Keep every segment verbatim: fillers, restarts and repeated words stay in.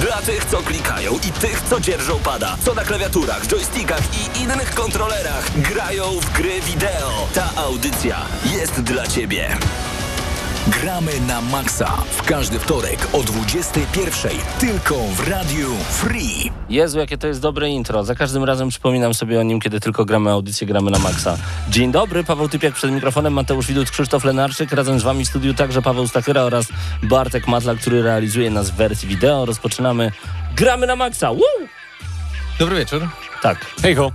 Dla tych, co klikają i tych, co dzierżą pada, co na klawiaturach, joystickach i innych kontrolerach grają w gry wideo. Ta audycja jest dla Ciebie. Gramy na maksa. W każdy wtorek o dwudziestej pierwszej tylko w Radiu Free. Jezu, jakie to jest dobre intro. Za każdym razem przypominam sobie o nim, kiedy tylko gramy audycję Gramy na maksa. Dzień dobry, Paweł Typiak przed mikrofonem, Mateusz Widut, Krzysztof Lenarczyk. Razem z Wami w studiu także Paweł Stachyra oraz Bartek Matla, który realizuje nas w wersji wideo. Rozpoczynamy Gramy na maksa. Woo! Dobry wieczór. Tak. Hej ho.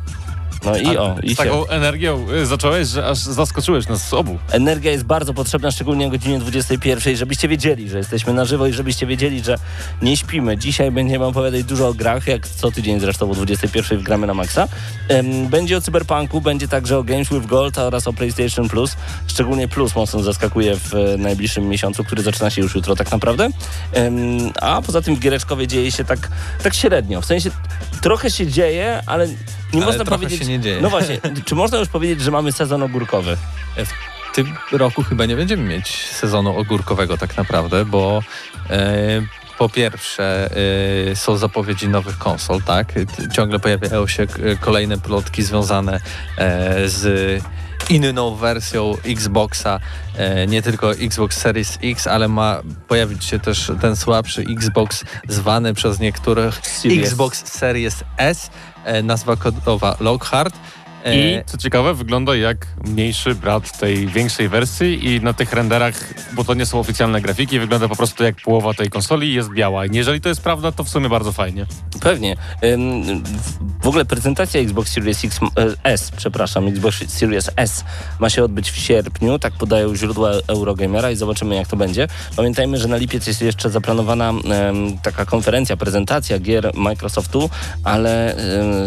No i o, i z taką energią zacząłeś, że aż zaskoczyłeś nas obu. Energia jest bardzo potrzebna, szczególnie o godzinie dwudziestej pierwszej, żebyście wiedzieli, że jesteśmy na żywo i żebyście wiedzieli, że nie śpimy. Dzisiaj będziemy opowiadać dużo o grach, jak co tydzień zresztą o dwudziestej pierwszej Gramy na maksa. Będzie o Cyberpunku, będzie także o Games with Gold oraz o PlayStation Plus. Szczególnie Plus mocno zaskakuje w najbliższym miesiącu, który zaczyna się już jutro tak naprawdę. A poza tym w giereczkowie dzieje się tak, tak średnio. W sensie trochę się dzieje, ale... Nie ale można powiedzieć. Się nie dzieje. No właśnie, czy można już powiedzieć, że mamy sezon ogórkowy? W tym roku chyba nie będziemy mieć sezonu ogórkowego tak naprawdę, bo e, po pierwsze e, są zapowiedzi nowych konsol, tak? Ciągle pojawiają się kolejne plotki związane e, z inną wersją Xboxa, e, nie tylko Xbox Series X, ale ma pojawić się też ten słabszy Xbox, zwany przez niektórych Series. Xbox Series S, e, nazwa kodowa Lockhart. E, I co ciekawe, wygląda jak mniejszy brat tej większej wersji i na tych renderach, bo to nie są oficjalne grafiki, wygląda po prostu jak połowa tej konsoli i jest biała. Jeżeli to jest prawda, to w sumie bardzo fajnie. Pewnie. W ogóle prezentacja Xbox Series X, S, przepraszam, Xbox Series S ma się odbyć w sierpniu, tak podają źródła Eurogamera i zobaczymy, jak to będzie. Pamiętajmy, że na lipiec jest jeszcze zaplanowana taka konferencja, prezentacja gier Microsoftu, ale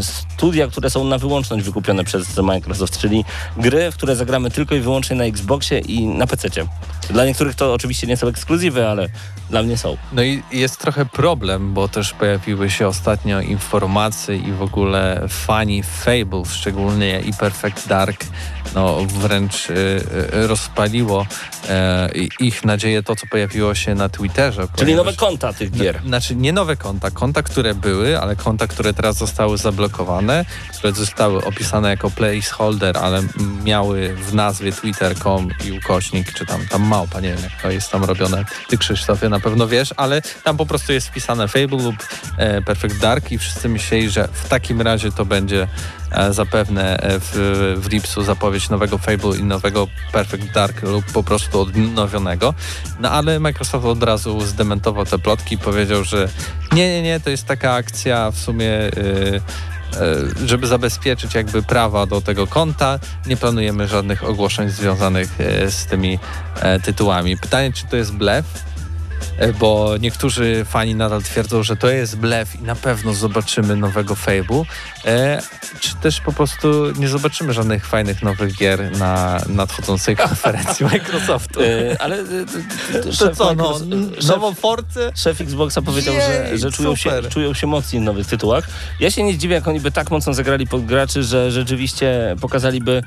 studia, które są na wyłączność wykupione przez Microsoft, czyli gry, w które zagramy tylko i wyłącznie na Xboxie i na pececie. Dla niektórych to oczywiście nie są ekskluzywy, ale dla mnie są. No i jest trochę problem, bo też pojawiły się ostatnio informacje i w ogóle fani Fable, szczególnie i Perfect Dark, no wręcz y, rozpaliło y, ich nadzieję to, co pojawiło się na Twitterze. Ponieważ, czyli nowe konta tych gier. No, znaczy nie nowe konta, konta, które były, ale konta, które teraz zostały zablokowane, które zostały opisane jako placeholder, ale miały w nazwie twitter kropka com i ukośnik, czy tam, tam małpa, nie wiem jak to jest tam robione. Ty, Krzysztofie, na pewno wiesz, ale tam po prostu jest wpisane Fable lub e, Perfect Dark i wszyscy myśleli, że w takim razie to będzie e, zapewne w, w lipcu zapowiedź nowego Fable i nowego Perfect Dark lub po prostu odnowionego. No ale Microsoft od razu zdementował te plotki i powiedział, że nie, nie, nie, to jest taka akcja w sumie... Yy, żeby zabezpieczyć jakby prawa do tego konta, nie planujemy żadnych ogłoszeń związanych z tymi tytułami. Pytanie, czy to jest blef? Bo niektórzy fani nadal twierdzą, że to jest blef i na pewno zobaczymy nowego Fable, e, czy też po prostu nie zobaczymy żadnych fajnych nowych gier na nadchodzącej konferencji Microsoftu. E, ale to, to co, no, szef, nową Forcę? Szef Xboxa powiedział, Jej, że, że czują, się, czują się mocni w nowych tytułach. Ja się nie zdziwię, jak oni by tak mocno zagrali pod graczy, że rzeczywiście pokazaliby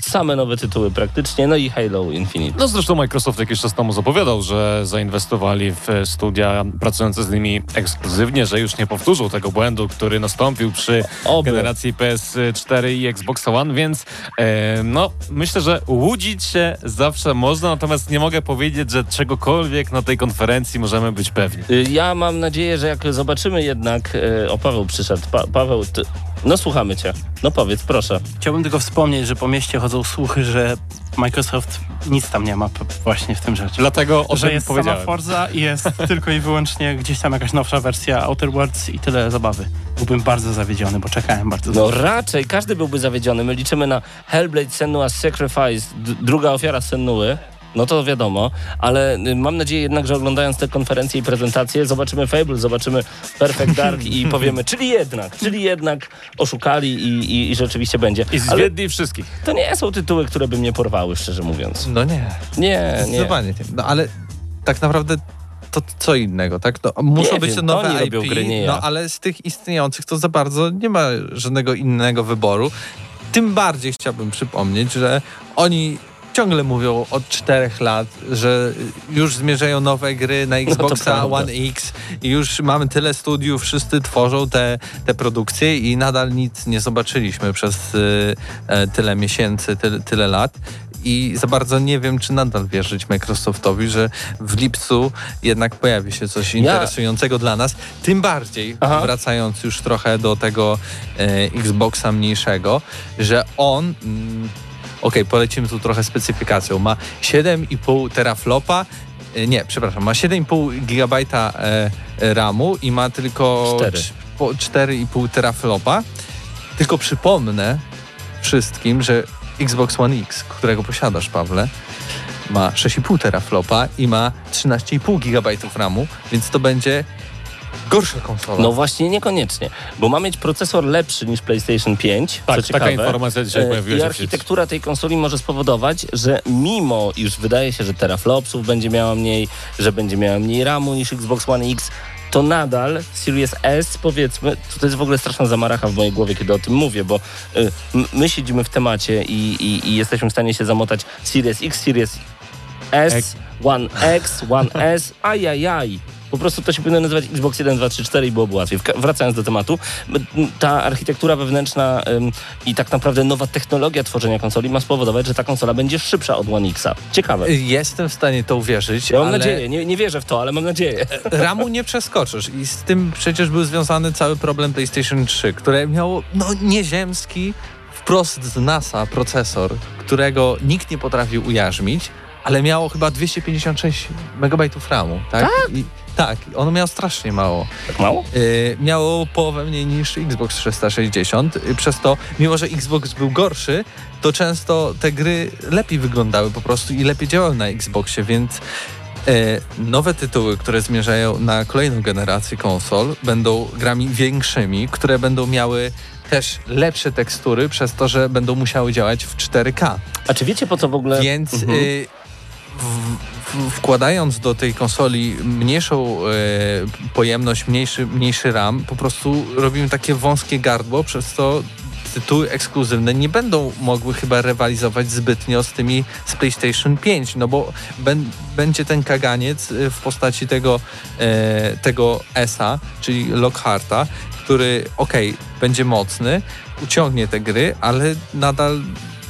same nowe tytuły praktycznie, no i Halo Infinite. No zresztą Microsoft jakiś czas temu zapowiadał, że zainwestowali w studia pracujące z nimi ekskluzywnie, że już nie powtórzą tego błędu, który nastąpił przy Oby. generacji P S cztery i Xbox One, więc e, no myślę, że łudzić się zawsze można, natomiast nie mogę powiedzieć, że czegokolwiek na tej konferencji możemy być pewni. Ja mam nadzieję, że jak zobaczymy jednak... E, o, Paweł przyszedł. Pa- Paweł, ty... no słuchamy Cię. No powiedz, proszę. Chciałbym tylko wspomnieć, że po mieście chodzą słuchy, że Microsoft nic tam nie ma właśnie w tym rzeczy. Dlatego o że jest sama Forza i jest tylko i wyłącznie gdzieś tam jakaś nowsza wersja Outer Worlds i tyle zabawy. Byłbym bardzo zawiedziony, bo czekałem bardzo No dużo. Raczej każdy byłby zawiedziony. My liczymy na Hellblade Senua's Sacrifice, d- druga ofiara Sennuły. No to wiadomo, ale mam nadzieję jednak, że oglądając te konferencje i prezentacje zobaczymy Fable, zobaczymy Perfect Dark i powiemy, czyli jednak, czyli jednak oszukali i, i, i rzeczywiście będzie. I zwiedli wszystkich. To nie są tytuły, które by mnie porwały, szczerze mówiąc. No nie. Nie, nie. Zdecydowanie. No ale tak naprawdę to co innego, tak? No, muszą nie być wiem, te nowe I P, robią gry, nie ja. No ale z tych istniejących to za bardzo nie ma żadnego innego wyboru. Tym bardziej chciałbym przypomnieć, że oni ciągle mówią od czterech lat, że już zmierzają nowe gry na Xboxa no One X i już mamy tyle studiów, wszyscy tworzą te, te produkcje i nadal nic nie zobaczyliśmy przez y, tyle miesięcy, ty, tyle lat. I za bardzo nie wiem, czy nadal wierzyć Microsoftowi, że w lipcu jednak pojawi się coś interesującego ja. dla nas. Tym bardziej, Aha. wracając już trochę do tego e, Xboxa mniejszego, że on... Mm, okej, okay, polecimy tu trochę specyfikacją. Ma siedem i pół teraflopa. E, nie, przepraszam. Ma siedem i pół gigabajta e, ramu i ma tylko cztery i pół teraflopa. Tylko przypomnę wszystkim, że Xbox One X, którego posiadasz, Pawle, ma sześć i pół teraflopa i ma trzynaście i pół gigabajtów ramu, więc to będzie gorsza konsola. No właśnie, niekoniecznie, bo ma mieć procesor lepszy niż PlayStation pięć, tak, co ciekawe. Taka informacja dzisiaj pojawiła się. I architektura tej konsoli może spowodować, że mimo, już wydaje się, że teraflopsów będzie miała mniej, że będzie miała mniej ramu niż Xbox One X, to nadal Series S, powiedzmy, to jest w ogóle straszna zamaracha w mojej głowie, kiedy o tym mówię, bo y, my siedzimy w temacie i, i, i jesteśmy w stanie się zamotać Series X, Series S, One X, One S, ajajaj. Po prostu to się powinno nazywać Xbox jeden, dwa, trzy, cztery i byłoby łatwiej. Wracając do tematu, ta architektura wewnętrzna ym, i tak naprawdę nowa technologia tworzenia konsoli ma spowodować, że ta konsola będzie szybsza od One X. Ciekawe. Jestem w stanie to uwierzyć. Ja mam ale... nadzieję, nie, nie wierzę w to, ale mam nadzieję. Ramu nie przeskoczysz i z tym przecież był związany cały problem PlayStation trzy, które miało no nieziemski, wprost z NASA procesor, którego nikt nie potrafił ujarzmić, ale miało chyba dwieście pięćdziesiąt sześć megabajtów ramu. Tak? Tak? I, tak, ono miało strasznie mało. Tak mało? Yy, miało połowę mniej niż Xbox trzysta sześćdziesiąt. Yy, przez to, mimo że Xbox był gorszy, to często te gry lepiej wyglądały po prostu i lepiej działały na Xboxie, więc yy, nowe tytuły, które zmierzają na kolejną generację konsol, będą grami większymi, które będą miały też lepsze tekstury, przez to, że będą musiały działać w cztery K. A czy wiecie po co w ogóle... Więc... Mhm. Yy, W, w, wkładając do tej konsoli mniejszą e, pojemność, mniejszy, mniejszy RAM, po prostu robimy takie wąskie gardło, przez co tytuły ekskluzywne nie będą mogły chyba rywalizować zbytnio z tymi z PlayStation pięć, no bo ben, będzie ten kaganiec w postaci tego, e, tego S-a, czyli Lockharta, który okej, okay, będzie mocny, uciągnie te gry, ale nadal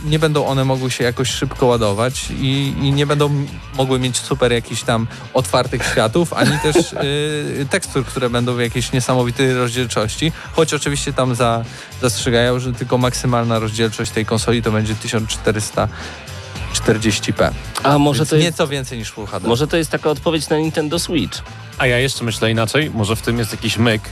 nie będą one mogły się jakoś szybko ładować i, i nie będą mogły mieć super jakichś tam otwartych światów, ani też y, tekstur, które będą w jakiejś niesamowitej rozdzielczości, choć oczywiście tam za, zastrzegają, że tylko maksymalna rozdzielczość tej konsoli to będzie tysiąc czterysta czterdzieści p. A może to jest, nieco więcej niż Full H D. Może to jest taka odpowiedź na Nintendo Switch. A ja jeszcze myślę inaczej, może w tym jest jakiś myk,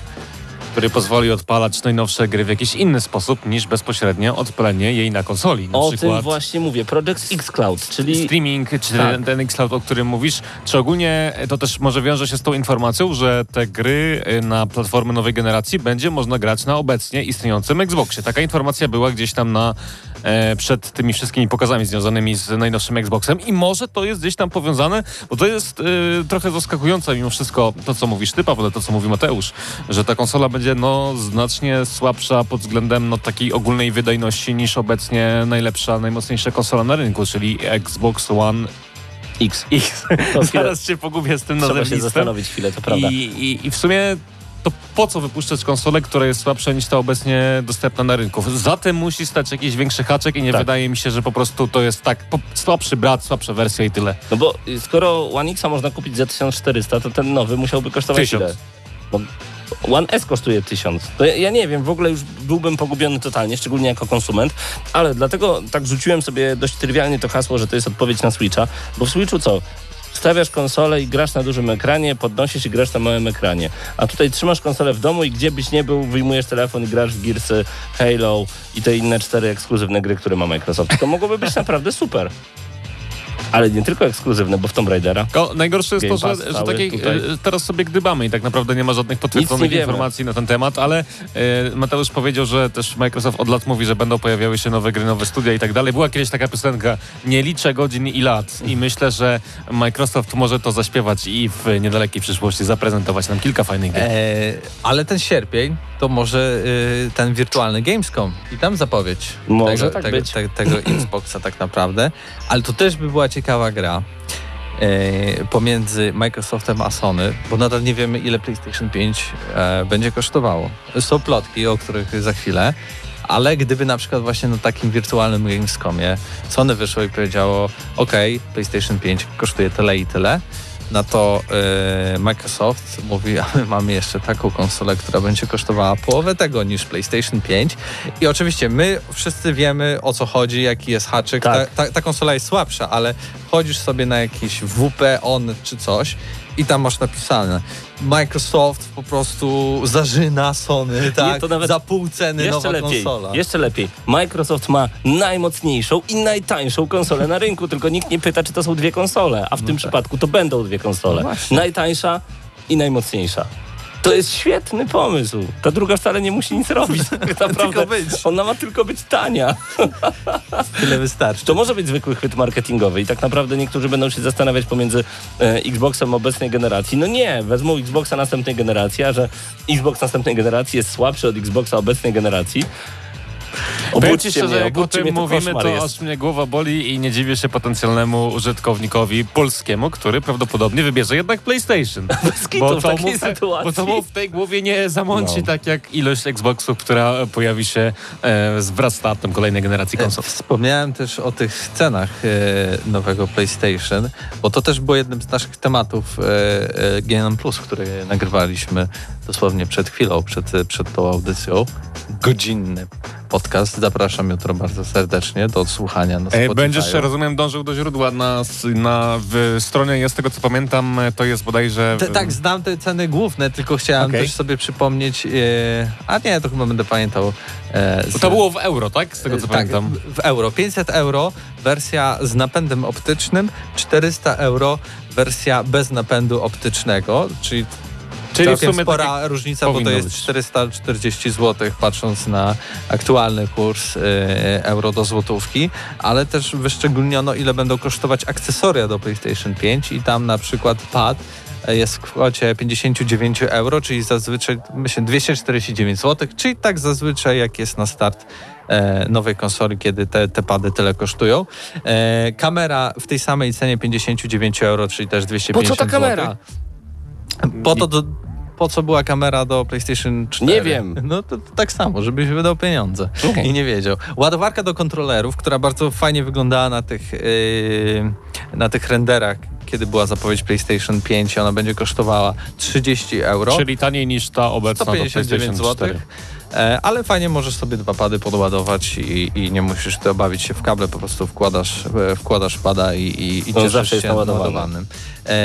który pozwoli odpalać najnowsze gry w jakiś inny sposób niż bezpośrednio odpalenie jej na konsoli. Na o przykład tym właśnie mówię. Project xCloud, czyli... streaming, czy tak. ten xCloud, o którym mówisz. Czy ogólnie to też może wiąże się z tą informacją, że te gry na platformy nowej generacji będzie można grać na obecnie istniejącym Xboxie. Taka informacja była gdzieś tam na e, przed tymi wszystkimi pokazami związanymi z najnowszym Xboxem i może to jest gdzieś tam powiązane, bo to jest e, trochę zaskakujące mimo wszystko to, co mówisz ty, Paweł, to, co mówi Mateusz, że ta konsola będzie Będzie no, znacznie słabsza pod względem no, takiej ogólnej wydajności niż obecnie najlepsza, najmocniejsza konsola na rynku, czyli Xbox One X. X. Zaraz się pogubię z tym nazewnictwem. Trzeba się zastanowić chwilę, to prawda. I, i, I w sumie to po co wypuszczać konsolę, która jest słabsza niż ta obecnie dostępna na rynku? Za tym musi stać jakiś większy haczek i nie tak. wydaje mi się, że po prostu to jest tak po, słabszy brat, słabsza wersja i tyle. No bo skoro One X można kupić za tysiąc czterysta, to ten nowy musiałby kosztować tysiąc. Ile? Bo One S kosztuje tysiąc. To ja, ja nie wiem, w ogóle już byłbym pogubiony totalnie, szczególnie jako konsument, ale dlatego tak rzuciłem sobie dość trywialnie to hasło, że to jest odpowiedź na Switcha, bo w Switchu co? Stawiasz konsolę i grasz na dużym ekranie, podnosisz i grasz na małym ekranie. A tutaj trzymasz konsolę w domu i gdzie byś nie był, wyjmujesz telefon i grasz w Gearsy, Halo i te inne cztery ekskluzywne gry, które ma Microsoft. To mogłoby być naprawdę super. Ale nie tylko ekskluzywne, bo w Tomb Raidera. O, najgorsze jest to, że, że takiej, teraz sobie gdybamy i tak naprawdę nie ma żadnych potwierdzonych informacji na ten temat, ale y, Mateusz powiedział, że też Microsoft od lat mówi, że będą pojawiały się nowe gry, nowe studia i tak dalej. Była kiedyś taka piosenka, nie liczę godzin i lat, i myślę, że Microsoft może to zaśpiewać i w niedalekiej przyszłości zaprezentować nam kilka fajnych gier. Eee, ale ten sierpień to może y, ten wirtualny Gamescom i tam zapowiedź może tego, tak tego, być. Te, tego Xboxa tak naprawdę, ale to też by była ciekawa gra e, pomiędzy Microsoftem a Sony, bo nadal nie wiemy, ile PlayStation pięć e, będzie kosztowało. Są plotki, o których za chwilę, ale gdyby na przykład właśnie na takim wirtualnym Gamescomie Sony wyszło i powiedziało, ok, PlayStation pięć kosztuje tyle i tyle, na to yy, Microsoft mówi, a my mamy jeszcze taką konsolę, która będzie kosztowała połowę tego niż PlayStation pięć. I oczywiście my wszyscy wiemy, o co chodzi, jaki jest haczyk. Tak. Ta, ta, ta konsola jest słabsza, ale chodzisz sobie na jakiś W P, on czy coś i tam masz napisane, Microsoft po prostu zarzyna Sony, tak? Za pół ceny nowa lepiej, konsola. Jeszcze lepiej. Microsoft ma najmocniejszą i najtańszą konsolę na rynku, tylko nikt nie pyta, czy to są dwie konsole, a w no tym tak. przypadku to będą dwie konsole. No najtańsza i najmocniejsza. To jest świetny pomysł. Ta druga wcale nie musi nic robić. Naprawdę. Ona ma tylko być tania. Tyle wystarczy. To może być zwykły chwyt marketingowy i tak naprawdę niektórzy będą się zastanawiać pomiędzy e, Xboxem obecnej generacji. No nie, wezmą Xboxa następnej generacji, a że Xbox następnej generacji jest słabszy od Xboxa obecnej generacji. Obudźcie szczerze, mnie, jak o tym mówimy, to jest. Aż mnie głowa boli i nie dziwię się potencjalnemu użytkownikowi polskiemu, który prawdopodobnie wybierze jednak PlayStation. Bo to, mu, bo to mu w tej głowie nie zamąci no. tak jak ilość Xboxów, która pojawi się e, wraz z latem kolejnej generacji konsol. E, wspomniałem też o tych cenach e, nowego PlayStation, bo to też było jednym z naszych tematów e, e, G N M plus, który nagrywaliśmy dosłownie przed chwilą, przed, przed tą audycją. Godzinny podcast. Zapraszam jutro bardzo serdecznie do odsłuchania na Spotify. Będziesz, rozumiem, dążył do źródła na, na w stronie. Ja z tego, co pamiętam, to jest bodajże... Te, tak, znam te ceny główne, tylko chciałem okay. też sobie przypomnieć... Yy, a nie, to chyba będę pamiętał... Yy, z, to było w euro, tak? Z tego, co yy, pamiętam. Tak, w euro. pięćset euro wersja z napędem optycznym, czterysta euro wersja bez napędu optycznego, czyli... Czyli w sumie spora różnica, bo to jest czterysta czterdzieści złotych, patrząc na aktualny kurs y, euro do złotówki, ale też wyszczególniono, ile będą kosztować akcesoria do PlayStation pięć i tam na przykład pad jest w kwocie pięćdziesiąt dziewięć euro, czyli zazwyczaj myślę, dwieście czterdzieści dziewięć złotych, czyli tak zazwyczaj jak jest na start e, nowej konsoli, kiedy te, te pady tyle kosztują. E, kamera w tej samej cenie pięćdziesiąt dziewięć euro, czyli też dwieście pięćdziesiąt złotych. Po to, do, po co była kamera do PlayStation cztery? Nie wiem. No to, to tak samo, żebyś wydał pieniądze okay. i nie wiedział. Ładowarka do kontrolerów, która bardzo fajnie wyglądała na tych, yy, na tych renderach, kiedy była zapowiedź PlayStation pięć, ona będzie kosztowała trzydzieści euro. Czyli taniej niż ta obecna do PlayStation cztery. Ale fajnie, możesz sobie dwa pady podładować i, i nie musisz to bawić się w kable, po prostu wkładasz, wkładasz pada i, i, i no, cieszysz się naładowanym. E,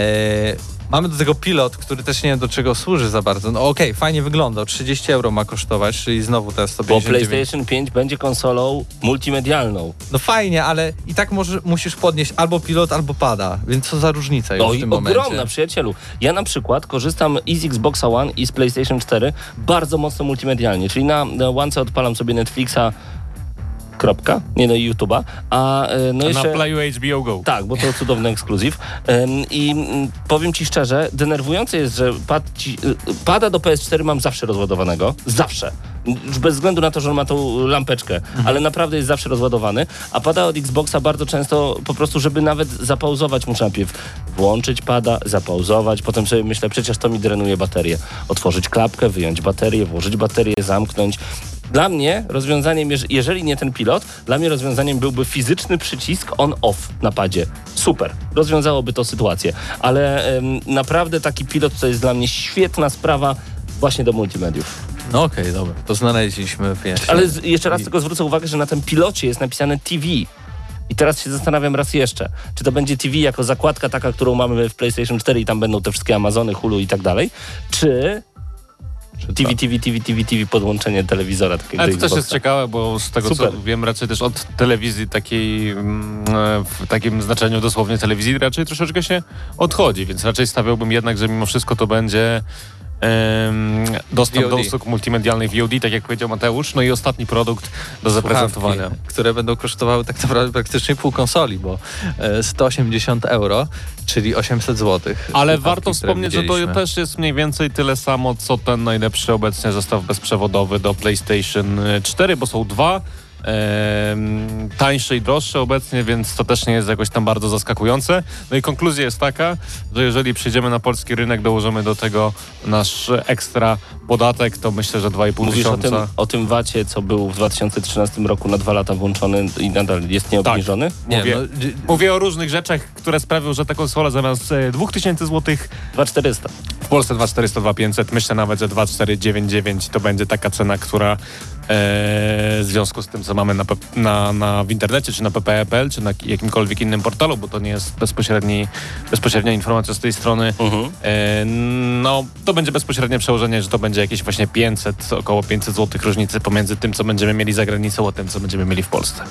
mamy do tego pilot, który też nie wiem, do czego służy za bardzo. No okej, okay, fajnie wygląda, trzydzieści euro ma kosztować, czyli znowu teraz sobie... Bo PlayStation pięć będzie konsolą multimedialną. No fajnie, ale i tak może, musisz podnieść albo pilot, albo pada, więc co za różnica już no w tym momencie. No i ogromna, przyjacielu. Ja na przykład korzystam i z Xboxa One, i z PlayStation cztery bardzo mocno multimedialnie. Czyli na łance odpalam sobie Netflixa, kropka, nie no i YouTube'a, a no jeszcze... Na Playu H B O Go. Tak, bo to cudowny ekskluzyw. I powiem ci szczerze, denerwujące jest, że pad ci, pada do P S cztery mam zawsze rozładowanego, zawsze. Już bez względu na to, że on ma tą lampeczkę, mhm. ale naprawdę jest zawsze rozładowany, a pada od Xboxa bardzo często po prostu, żeby nawet zapauzować, muszę najpierw włączyć pada, zapauzować, potem sobie myślę, przecież to mi drenuje baterię. Otworzyć klapkę, wyjąć baterię, włożyć baterię, zamknąć. Dla mnie rozwiązaniem, jeżeli nie ten pilot, dla mnie rozwiązaniem byłby fizyczny przycisk on-off na padzie. Super, rozwiązałoby to sytuację, ale ym, naprawdę taki pilot to jest dla mnie świetna sprawa właśnie do multimediów. No okej, okay, dobra, to znaleźliśmy. Wiesz, ale z, jeszcze raz i... tylko zwrócę uwagę, że na tym pilocie jest napisane T V. I teraz się zastanawiam raz jeszcze, czy to będzie T V jako zakładka taka, którą mamy w PlayStation cztery i tam będą te wszystkie Amazony, Hulu i tak dalej, czy... T V, T V, T V, T V, T V, podłączenie telewizora. Takiego ale to Xboxa. Też jest ciekawe, bo z tego Super. co wiem, raczej też od telewizji takiej, w takim znaczeniu dosłownie telewizji, raczej troszeczkę się odchodzi, więc raczej stawiałbym jednak, że mimo wszystko to będzie um, dostęp V O D do usług multimedialnych V O D, tak jak powiedział Mateusz, no i ostatni produkt do zaprezentowania. Słuchawki, które będą kosztowały tak naprawdę praktycznie pół konsoli, bo sto osiemdziesiąt euro, czyli osiemset złotych. Ale warto wspomnieć, że to też jest mniej więcej tyle samo, co ten najlepszy obecnie zestaw bezprzewodowy do PlayStation cztery, bo są dwa, e, tańsze i droższe obecnie, więc to też nie jest jakoś tam bardzo zaskakujące. No i konkluzja jest taka, że jeżeli przyjdziemy na polski rynek, dołożymy do tego nasz ekstra podatek, to myślę, że dwa i pół tysiąca. Mówisz o tym vacie, co był w dwa tysiące trzynastym roku na dwa lata włączony i nadal jest nieobniżony? Tak. Nie, mówię, no, mówię o różnych rzeczach, które sprawią, że ta konsola zamiast dwa tysiące złotych... dwa tysiące czterysta. W Polsce dwa tysiące czterysta, dwa tysiące pięćset. Myślę nawet, że dwa tysiące czterysta dziewięćdziesiąt dziewięć to będzie taka cena, która e, w związku z tym, co mamy na, na, na, w internecie, czy na P P E kropka P L, czy na jakimkolwiek innym portalu, bo to nie jest bezpośredni, bezpośrednia informacja z tej strony. Uh-huh. E, no, to będzie bezpośrednie przełożenie, że to będzie jakieś właśnie pięćset, około pięćset złotych różnicy pomiędzy tym, co będziemy mieli za granicą, a tym, co będziemy mieli w Polsce.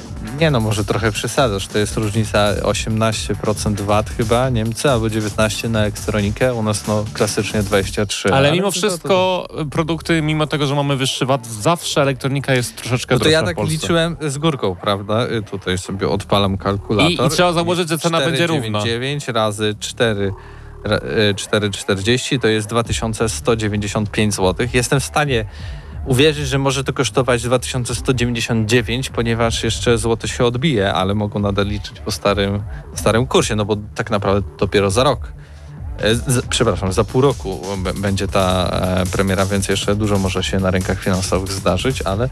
Nie no, może trochę przesadzasz. To jest różnica osiemnaście procent V A T chyba Niemcy, albo dziewiętnaście procent na elektronikę. U nas no klasycznie dwadzieścia trzy procent. Ale, ale mimo wszystko to... produkty, mimo tego, że mamy wyższy V A T, zawsze elektronika jest troszeczkę no droższa w Polsce. To ja tak liczyłem z górką, prawda? Tutaj sobie odpalam kalkulator. I, i trzeba założyć, że cena będzie równa. cztery dziewięćdziesiąt dziewięć razy cztery... cztery czterdzieści to jest dwa tysiące sto dziewięćdziesiąt pięć złotych. Jestem w stanie uwierzyć, że może to kosztować dwa tysiące sto dziewięćdziesiąt dziewięć, ponieważ jeszcze złoto się odbije, ale mogą nadal liczyć po starym, starym kursie, no bo tak naprawdę dopiero za rok, z, przepraszam, za pół roku b- będzie ta e, premiera, więc jeszcze dużo może się na rynkach finansowych zdarzyć, ale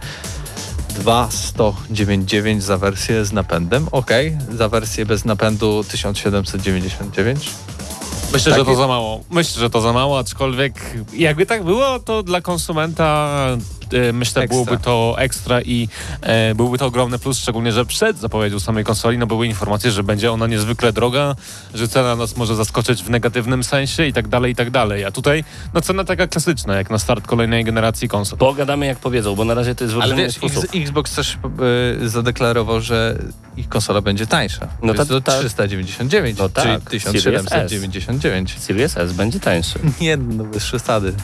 dwa tysiące sto dziewięćdziesiąt dziewięć za wersję z napędem, okej, okay. Za wersję bez napędu tysiąc siedemset dziewięćdziesiąt dziewięć. Myślę, że to za mało. Myślę, że to za mało, aczkolwiek jakby tak było, to dla konsumenta e, myślę, ekstra. byłoby to ekstra i e, byłby to ogromny plus, szczególnie, że przed zapowiedzią samej konsoli no były informacje, że będzie ona niezwykle droga, że cena nas może zaskoczyć w negatywnym sensie i tak dalej, i tak dalej. A tutaj no cena taka klasyczna, jak na start kolejnej generacji konsol. Pogadamy jak powiedzą, bo na razie to jest w ogóle sposób. Ale Xbox też y, zadeklarował, że ich konsola będzie tańsza. No to, to ta... trzysta dziewięćdziesiąt dziewięć, no tak, czyli tysiąc siedemset dziewięćdziesiąt dziewięć. Series S będzie tańszy. Nie, no bez przesady.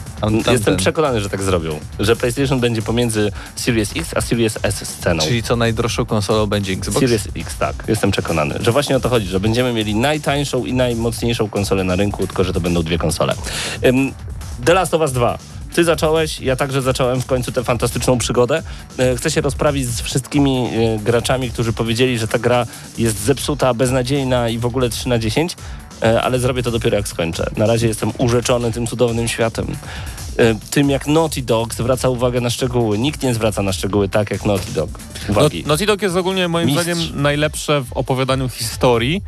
Jestem przekonany, że tak zrobią. Że PlayStation będzie pomiędzy Series X a Series S z ceną. Czyli co najdroższą konsolą będzie Xbox? Series X, tak. Jestem przekonany, że właśnie o to chodzi, że będziemy mieli najtańszą i najmocniejszą konsolę na rynku, tylko że to będą dwie konsole. Um, The Last of Us dwa. Ty zacząłeś, ja także zacząłem w końcu tę fantastyczną przygodę. Chcę się rozprawić z wszystkimi graczami, którzy powiedzieli, że ta gra jest zepsuta, beznadziejna i w ogóle trzy na dziesięć. Ale zrobię to dopiero jak skończę. Na razie jestem urzeczony tym cudownym światem. Tym, jak Naughty Dog zwraca uwagę na szczegóły. Nikt nie zwraca na szczegóły tak jak Naughty Dog. Uwagi. No, Naughty Dog jest ogólnie moim Mistrz. zdaniem najlepsze w opowiadaniu historii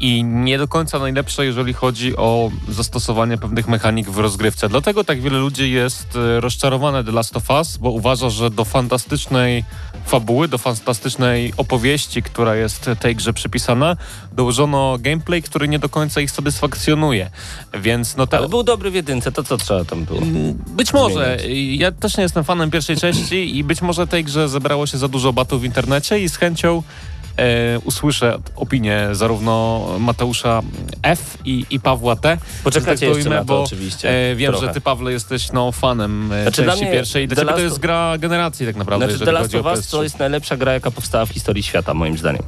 i nie do końca najlepsze, jeżeli chodzi o zastosowanie pewnych mechanik w rozgrywce. Dlatego tak wiele ludzi jest rozczarowane The Last of Us, bo uważa, że do fantastycznej fabuły, do fantastycznej opowieści, która jest tej grze przypisana, dołożono gameplay, który nie do końca ich satysfakcjonuje. Więc no ta... Ale był dobry w jedynce, to co trzeba tam było? Być może. Ja też nie jestem fanem pierwszej części i być może tej grze zebrało się za dużo batów w internecie i z chęcią E, usłyszę opinię zarówno Mateusza F i, i Pawła T. Poczekajcie jeszcze na to, bo, oczywiście. E, wiem, trochę. że ty, Pawle, jesteś no, fanem znaczy, części pierwszej i dla ciebie to jest gra generacji tak naprawdę. Znaczy, The Last of Us to jest najlepsza gra, jaka powstała w historii świata, moim zdaniem.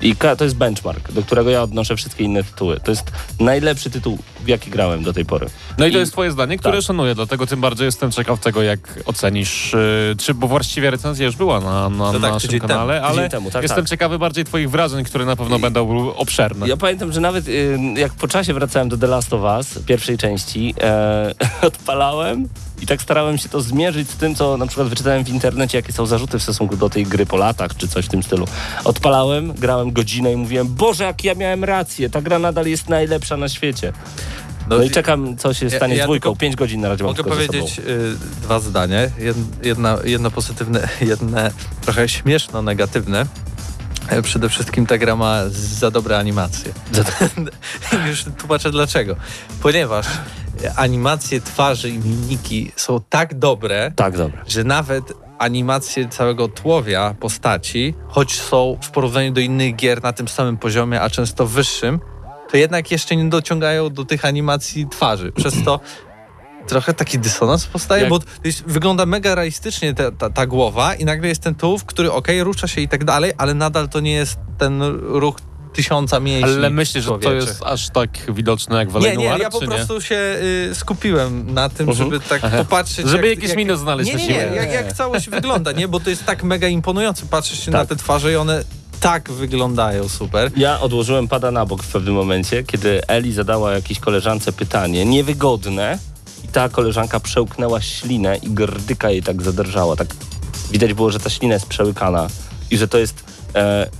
I to jest benchmark, do którego ja odnoszę wszystkie inne tytuły. To jest najlepszy tytuł, w jaki grałem do tej pory. No i, i to jest twoje zdanie, które tak. szanuję, dlatego tym bardziej jestem ciekaw tego, jak ocenisz, yy, czy, bo właściwie recenzja już była na, na, na tak, naszym kanale, temu, ale temu, tak, jestem tak. ciekawy bardziej twoich wrażeń, które na pewno I, będą obszerne. Ja pamiętam, że nawet yy, jak po czasie wracałem do The Last of Us, pierwszej części, yy, odpalałem i tak starałem się to zmierzyć z tym, co na przykład wyczytałem w internecie, jakie są zarzuty w stosunku do tej gry po latach, czy coś w tym stylu. Odpalałem, grałem godzinę i mówiłem, Boże, jak ja miałem rację, ta gra nadal jest najlepsza na świecie. No, no i czekam, co się stanie ja, ja z dwójką. Pięć godzin na razie mam. Mogę powiedzieć y, dwa zdania. Jedno, jedno pozytywne, jedno trochę śmieszno negatywne. Przede wszystkim ta gra ma za dobre animacje. Za to... Już tłumaczę dlaczego. Ponieważ animacje twarzy i mimiki są tak dobre, tak dobre, że nawet animacje całego tłowia postaci, choć są w porównaniu do innych gier na tym samym poziomie, a często wyższym, to jednak jeszcze nie dociągają do tych animacji twarzy. Przez to trochę taki dysonans powstaje, jak... bo wygląda mega realistycznie ta, ta, ta głowa i nagle jest ten tułów, który okej, okay, rusza się i tak dalej, ale nadal to nie jest ten ruch tysiąca mięśni. Ale myślisz, że to jest aż tak widoczne jak w Alien Noir? Nie, nie, ja po prostu nie? się y, skupiłem na tym, uh-huh. żeby tak Aha. popatrzeć. Żeby jak, jakiś jak, minus znaleźć. Nie, nie, nie, jak, jak całość wygląda, nie? Bo to jest tak mega imponujące. Patrzysz się tak. na te twarze i one... tak wyglądają super. Ja odłożyłem pada na bok w pewnym momencie, kiedy Eli zadała jakiejś koleżance pytanie niewygodne i ta koleżanka przełknęła ślinę i grdyka jej tak zadrżała. Tak widać było, że ta ślina jest przełykana i że to jest e,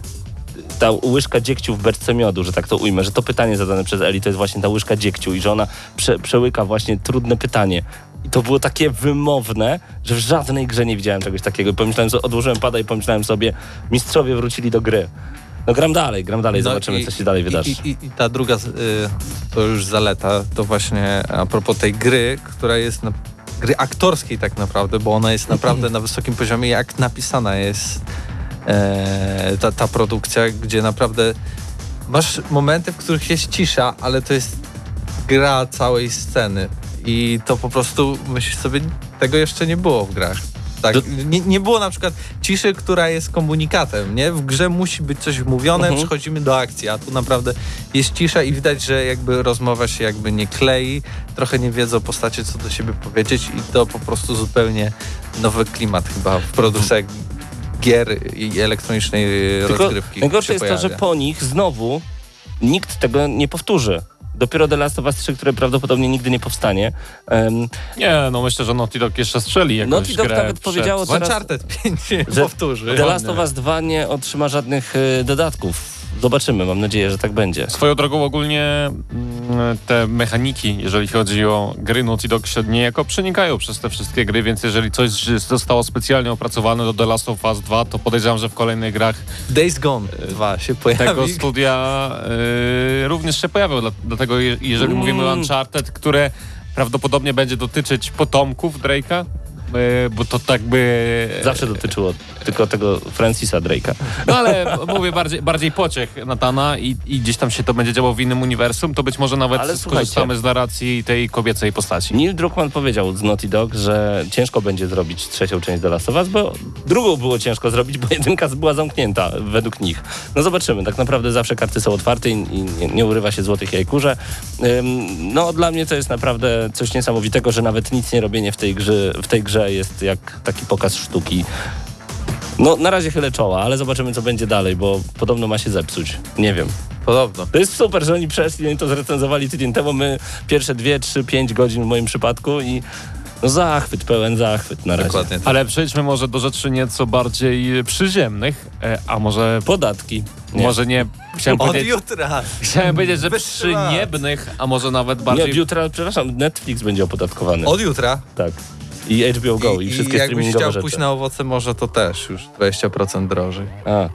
ta łyżka dziegciu w beczce miodu, że tak to ujmę, że to pytanie zadane przez Eli to jest właśnie ta łyżka dziegciu i że ona prze, przełyka właśnie trudne pytanie. I to było takie wymowne, że w żadnej grze nie widziałem czegoś takiego. Pomyślałem, że odłożyłem pada i pomyślałem sobie, mistrzowie wrócili do gry. No gram dalej, gram dalej, no zobaczymy, i, co się dalej i, wydarzy. I, i, I ta druga, y, to już zaleta, to właśnie a propos tej gry, która jest, na, gry aktorskiej tak naprawdę, bo ona jest naprawdę na wysokim poziomie, jak napisana jest e, ta, ta produkcja, gdzie naprawdę masz momenty, w których jest cisza, ale to jest gra całej sceny. I to po prostu, myślisz sobie, tego jeszcze nie było w grach. Tak? Nie, nie było na przykład ciszy, która jest komunikatem, nie? W grze musi być coś mówione, mhm. przechodzimy do akcji, a tu naprawdę jest cisza i widać, że jakby rozmowa się jakby nie klei, trochę nie wiedzą postacie, co do siebie powiedzieć i to po prostu zupełnie nowy klimat chyba w produkcjach gier i elektronicznej Tylko rozgrywki. Najgorsze jest pojawia. to, że po nich znowu nikt tego nie powtórzy. Dopiero The Last of Us trzy, które prawdopodobnie nigdy nie powstanie. Um, nie, no myślę, że Naughty Dog jeszcze strzeli jakąś Naughty Dog grę nawet przed... powiedziało teraz, Uncharted pięć nie powtórzy. The Last of Us dwa nie otrzyma żadnych y, dodatków. Zobaczymy, mam nadzieję, że tak będzie. Swoją drogą ogólnie te mechaniki, jeżeli chodzi o gry Naughty Dog, się niejako przenikają przez te wszystkie gry, więc jeżeli coś zostało specjalnie opracowane do The Last of Us dwa, to podejrzewam, że w kolejnych grach Days Gone dwa się pojawi. Tego studia y, również się pojawią, dlatego jeżeli mm. mówimy o Uncharted, które prawdopodobnie będzie dotyczyć potomków Drake'a, bo to tak by... Zawsze dotyczyło tylko tego Francisa Drake'a. No ale mówię bardziej, bardziej pociech Natana i, i gdzieś tam się to będzie działo w innym uniwersum, to być może nawet ale skorzystamy z narracji tej kobiecej postaci. Neil Druckmann powiedział z Naughty Dog, że ciężko będzie zrobić trzecią część The Last of Us, bo drugą było ciężko zrobić, bo jedynka była zamknięta według nich. No zobaczymy, tak naprawdę zawsze karty są otwarte i nie, nie urywa się złotych jajkurze. No dla mnie to jest naprawdę coś niesamowitego, że nawet nic nie robienie w tej grze, w tej grze jest jak taki pokaz sztuki. No na razie chylę czoła, ale zobaczymy, co będzie dalej, bo podobno ma się zepsuć. Nie wiem. Podobno. To jest super, że oni przeszli, oni to zrecenzowali tydzień temu, my pierwsze dwie, trzy, pięć godzin w moim przypadku i no zachwyt, pełen zachwyt na razie. Dokładnie tak. Ale przejdźmy może do rzeczy nieco bardziej przyziemnych, a może... Podatki. Nie. Może nie... Chciałem Od powiedzieć, jutra! Chciałem powiedzieć, że Bez przyniebnych, lat. a może nawet bardziej... Nie, od jutra, przepraszam, Netflix będzie opodatkowany. Od jutra? Tak. I H B O Go i, i wszystkie streamingowe rzeczy. I jakbyś chciał rzeczy. pójść na owoce, może to też już dwadzieścia procent drożej. A.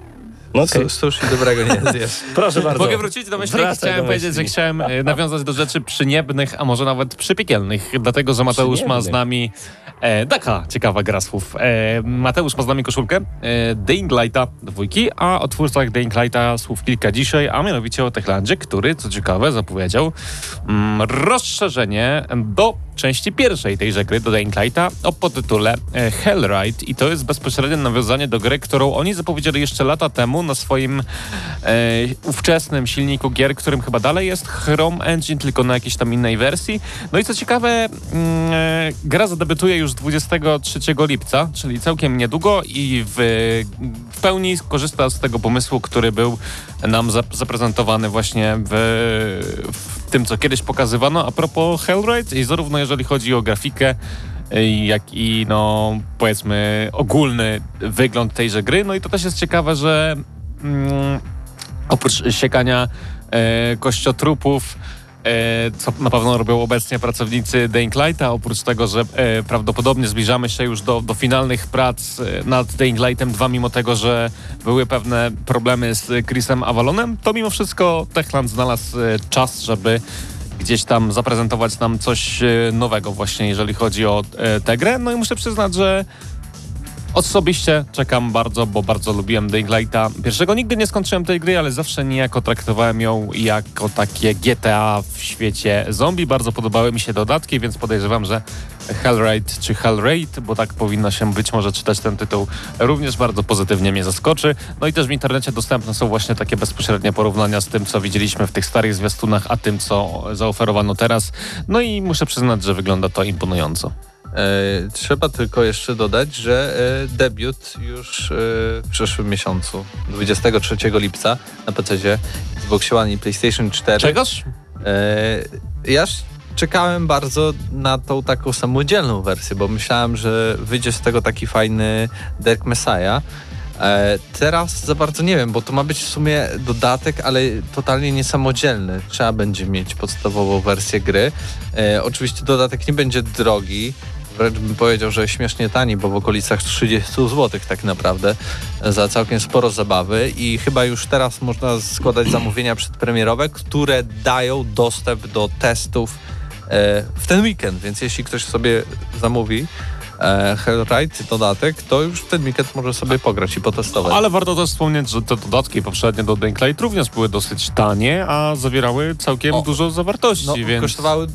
No okay. Cóż, dobrego nie zjesz. Proszę bardzo. Mogę wrócić do myśli? Chciałem do powiedzieć, myśli. że chciałem nawiązać do rzeczy przyniebnych, a może nawet przypiekielnych, dlatego, że Mateusz ma z nami e, taka ciekawa gra słów. E, Mateusz ma z nami koszulkę e, Dying Lighta dwójki, a o twórcach Dying Lighta słów kilka dzisiaj, a mianowicie o Techlandzie, który, co ciekawe, zapowiedział mm, rozszerzenie do części pierwszej tejże gry, do Dying Lighta, o podtytule e, Hellraid i to jest bezpośrednie nawiązanie do gry, którą oni zapowiedzieli jeszcze lata temu na swoim e, ówczesnym silniku gier, którym chyba dalej jest Chrome Engine, tylko na jakiejś tam innej wersji. No i co ciekawe, e, gra zadebiutuje już dwudziestego trzeciego lipca, czyli całkiem niedługo i w, w pełni korzysta z tego pomysłu, który był nam za, zaprezentowany właśnie w, w tym, co kiedyś pokazywano a propos Hellraid i zarówno jeżeli chodzi o grafikę, jak i no powiedzmy ogólny wygląd tejże gry. No i to też jest ciekawe, że mm, oprócz siekania e, kościotrupów co na pewno robią obecnie pracownicy Dying Lighta. Oprócz tego, że prawdopodobnie zbliżamy się już do, do finalnych prac nad Dying Lightem dwa, mimo tego, że były pewne problemy z Chrisem Avalonem, to mimo wszystko Techland znalazł czas, żeby gdzieś tam zaprezentować nam coś nowego właśnie, jeżeli chodzi o tę grę. No i muszę przyznać, że osobiście czekam bardzo, bo bardzo lubiłem Dying Lighta. Pierwszego nigdy nie skończyłem tej gry, ale zawsze niejako traktowałem ją jako takie G T A w świecie zombie. Bardzo podobały mi się dodatki, więc podejrzewam, że Hellraid czy Hellraid, bo tak powinno się być może czytać ten tytuł, również bardzo pozytywnie mnie zaskoczy. No i też w internecie dostępne są właśnie takie bezpośrednie porównania z tym, co widzieliśmy w tych starych zwiastunach, a tym, co zaoferowano teraz. No i muszę przyznać, że wygląda to imponująco. E, trzeba tylko jeszcze dodać, że e, debiut już e, w przyszłym miesiącu, dwudziestego trzeciego lipca na P C cie, Xbox One i PlayStation cztery. Czegoż? E, ja czekałem bardzo na tą taką samodzielną wersję, bo myślałem, że wyjdzie z tego taki fajny Dark Messiah. E, teraz za bardzo nie wiem, bo to ma być w sumie dodatek, ale totalnie niesamodzielny. Trzeba będzie mieć podstawową wersję gry. E, oczywiście dodatek nie będzie drogi, wręcz bym powiedział, że śmiesznie tani, bo w okolicach trzydzieści złotych tak naprawdę za całkiem sporo zabawy i chyba już teraz można składać zamówienia przedpremierowe, które dają dostęp do testów e, w ten weekend, więc jeśli ktoś sobie zamówi Hellride dodatek, to już ten weekend może sobie pograć i potestować. Ale warto też wspomnieć, że te dodatki poprzednie do Dying Light również były dosyć tanie, a zawierały całkiem o, dużo zawartości, no, więc... kosztowały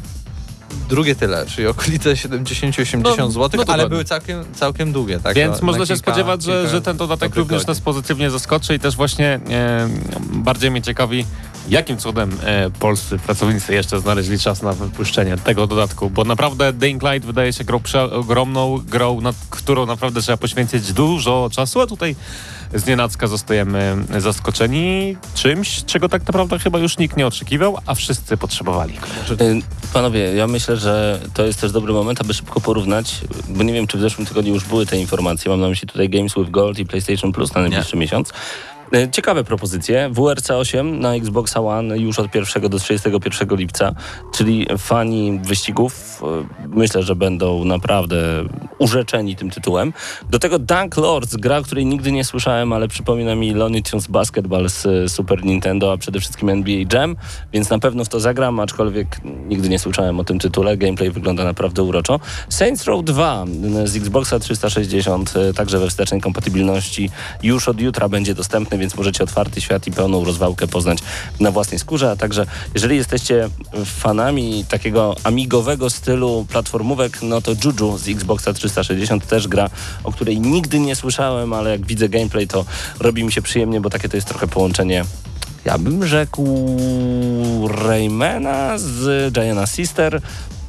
drugie tyle, czyli okolice siedemdziesiąt osiemdziesiąt no, zł, no ale były całkiem, całkiem długie. Tak, więc na, można na kilka, się spodziewać, że, że ten dodatek również nas pozytywnie zaskoczy i też właśnie e, bardziej mnie ciekawi, jakim cudem e, polscy pracownicy jeszcze znaleźli czas na wypuszczenie tego dodatku, bo naprawdę Dying Light wydaje się grą przeogromną, grą, nad którą naprawdę trzeba poświęcić dużo czasu, a tutaj znienacka zostajemy zaskoczeni czymś, czego tak naprawdę chyba już nikt nie oczekiwał, a wszyscy potrzebowali. Panowie, ja myślę, że to jest też dobry moment, aby szybko porównać, bo nie wiem, czy w zeszłym tygodniu już były te informacje, mam na myśli tutaj Games with Gold i PlayStation Plus na najbliższy nie. miesiąc. Ciekawe propozycje. W R C osiem na Xbox One już od pierwszego do trzydziestego pierwszego lipca, czyli fani wyścigów myślę, że będą naprawdę urzeczeni tym tytułem. Do tego Dunk Lords, gra, o której nigdy nie słyszałem, ale przypomina mi Looney Tunes Basketball z Super Nintendo, a przede wszystkim N B A Jam, więc na pewno w to zagram, aczkolwiek nigdy nie słyszałem o tym tytule. Gameplay wygląda naprawdę uroczo. Saints Row dwa z Xboxa trzysta sześćdziesiąt, także we wstecznej kompatybilności, już od jutra będzie dostępny, więc możecie otwarty świat i pełną rozwałkę poznać na własnej skórze, a także jeżeli jesteście fanami takiego amigowego stylu platformówek, no to Juju z Xboxa trzysta sześćdziesiąt też gra, o której nigdy nie słyszałem, ale jak widzę gameplay, to robi mi się przyjemnie, bo takie to jest trochę połączenie, ja bym rzekł, Raymana z Giant Sister.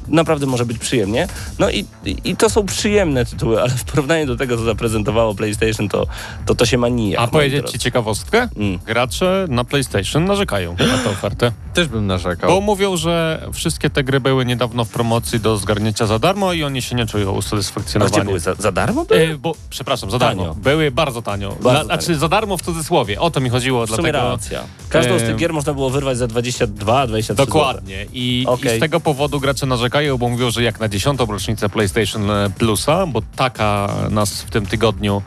Naprawdę może być przyjemnie. No i, i to są przyjemne tytuły, ale w porównaniu do tego, co zaprezentowało PlayStation, to to, to się ma nijak. A powiedzieć ci ciekawostkę? Mm. Gracze na PlayStation narzekają na tę ofertę. Też bym narzekał. Bo mówią, że wszystkie te gry były niedawno w promocji do zgarnięcia za darmo i oni się nie czują usatysfakcjonowani. A gdzie były? Za, za darmo? Były? E, bo, przepraszam, za tanio. darmo. Były bardzo tanio. Bardzo dla, tanio. Znaczy za darmo w cudzysłowie. O to mi chodziło. W sumie dlatego, racja. Każdą e... z tych gier można było wyrwać za dwadzieścia dwa dwadzieścia trzy. Dokładnie. I, okay. I z tego powodu gracze narzekają, bo mówią, że jak na dziesiątą rocznicę PlayStation Plusa, bo taka nas w tym tygodniu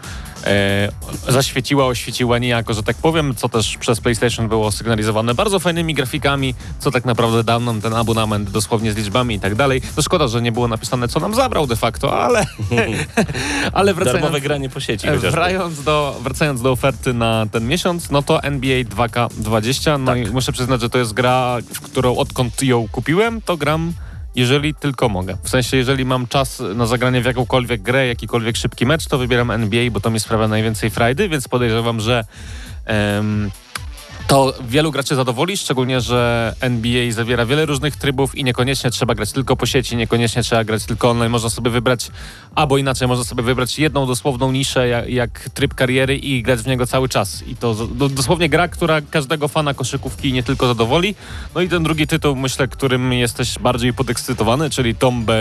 e, zaświeciła, oświeciła niejako, że tak powiem, co też przez PlayStation było sygnalizowane bardzo fajnymi grafikami, co tak naprawdę dał nam ten abonament dosłownie z liczbami i tak dalej. No szkoda, że nie było napisane, co nam zabrał de facto, ale... ale wracając, darmowe granie po sieci wracając do, wracając do oferty na ten miesiąc, no to N B A dwa K dwadzieścia. No tak. I muszę przyznać, że to jest gra, w którą odkąd ją kupiłem, to gram... jeżeli tylko mogę. W sensie, jeżeli mam czas na zagranie w jakąkolwiek grę, jakikolwiek szybki mecz, to wybieram N B A, bo to mi sprawia najwięcej frajdy, więc podejrzewam, że um, to wielu graczy zadowoli, szczególnie, że N B A zawiera wiele różnych trybów i niekoniecznie trzeba grać tylko po sieci, niekoniecznie trzeba grać tylko online. Można sobie wybrać, albo inaczej, można sobie wybrać jedną dosłowną niszę, jak, jak tryb kariery i grać w niego cały czas. I to do, dosłownie gra, która każdego fana koszykówki nie tylko zadowoli. No i ten drugi tytuł, myślę, którym jesteś bardziej podekscytowany, czyli Tomb, e,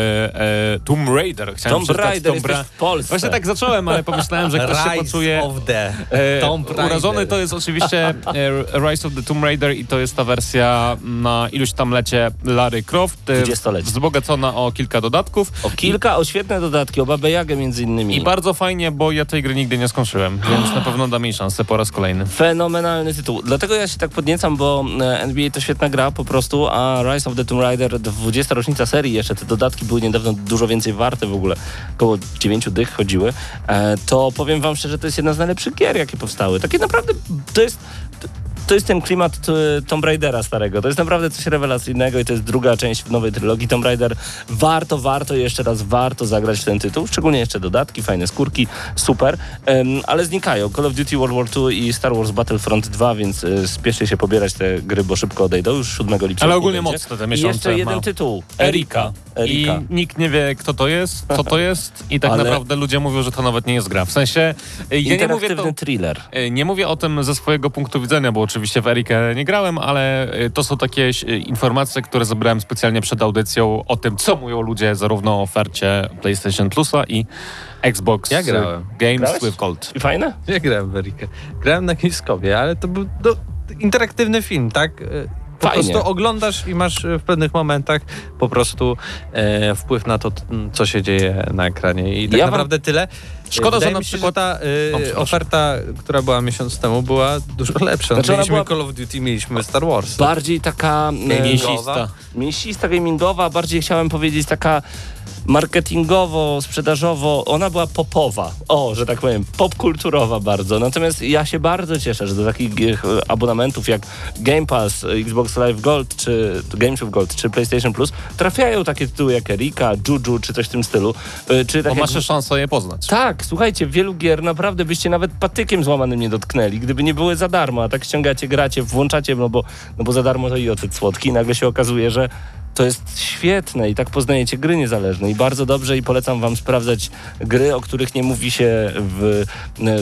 Tomb Raider. Chciałem Tomb Raider Tomb Ra- w Polsce. Właśnie tak zacząłem, ale pomyślałem, że ktoś się poczuje e, urażony. To jest oczywiście... E, Rise of the Tomb Raider i to jest ta wersja na iluś tam lecie Larry Croft. dwudziestolecie. Wzbogacona o kilka dodatków. O kilka, o świetne dodatki, o Babę Jagę między innymi. I bardzo fajnie, bo ja tej gry nigdy nie skończyłem, więc na pewno dam jej szansę po raz kolejny. Fenomenalny tytuł. Dlatego ja się tak podniecam, bo N B A to świetna gra po prostu, a Rise of the Tomb Raider, dwudziesta rocznica serii jeszcze, te dodatki były niedawno dużo więcej warte w ogóle, około dziewięciu dych chodziły, to powiem wam szczerze, to jest jedna z najlepszych gier, jakie powstały. Takie naprawdę, to jest... To jest ten klimat Tomb Raidera starego. To jest naprawdę coś rewelacyjnego i to jest druga część w nowej trylogii Tomb Raider. Warto, warto jeszcze raz, warto zagrać w ten tytuł. Szczególnie jeszcze dodatki, fajne skórki, super. Um, ale znikają Call of Duty World War Two i Star Wars Battlefront Two, więc y, spieszcie się pobierać te gry, bo szybko odejdą. Już siódmego lipca. Ale ogólnie mocno te miesiące. I jeszcze jeden ma... tytuł. Erika. Erika. I nikt nie wie, kto to jest, co to jest i tak ale... naprawdę ludzie mówią, że to nawet nie jest gra. W sensie... Ja nie mówię to, thriller. Nie mówię o tym ze swojego punktu widzenia, bo oczywiście Oczywiście w Erikę nie grałem, ale to są takie informacje, które zebrałem specjalnie przed audycją o tym, co mówią ludzie zarówno o ofercie PlayStation Plusa i Xbox ja grałem. Games Grałeś? With Gold. I fajne? Ja grałem w Erikę. Grałem na Kińskowie, ale to był do, interaktywny film, tak? Po Fajnie. prostu oglądasz i masz w pewnych momentach po prostu e, wpływ na to, co się dzieje na ekranie i tak ja naprawdę wam... tyle. Szkoda, Wydaje że na przykład się, że ta y, o, oferta, która była miesiąc temu, była dużo lepsza. Znaczy, mieliśmy była... Call of Duty, mieliśmy Star Wars. Bardziej taka... E, mięsista. Mięsista, gamingowa, bardziej chciałem powiedzieć taka marketingowo, sprzedażowo, ona była popowa, o, że tak powiem, popkulturowa bardzo. Natomiast ja się bardzo cieszę, że do takich abonamentów jak Game Pass, Xbox Live Gold, czy Games with Gold, czy PlayStation Plus trafiają takie tytuły jak Erika, Juju, czy coś w tym stylu. Czy tak bo jak... masz szansę je poznać. Tak, słuchajcie, wielu gier naprawdę byście nawet patykiem złamanym nie dotknęli, gdyby nie były za darmo, a tak ściągacie, gracie, włączacie, no bo, no bo za darmo to i ocet słodki i nagle się okazuje, że to jest świetne i tak poznajecie gry niezależne i bardzo dobrze i polecam wam sprawdzać gry, o których nie mówi się w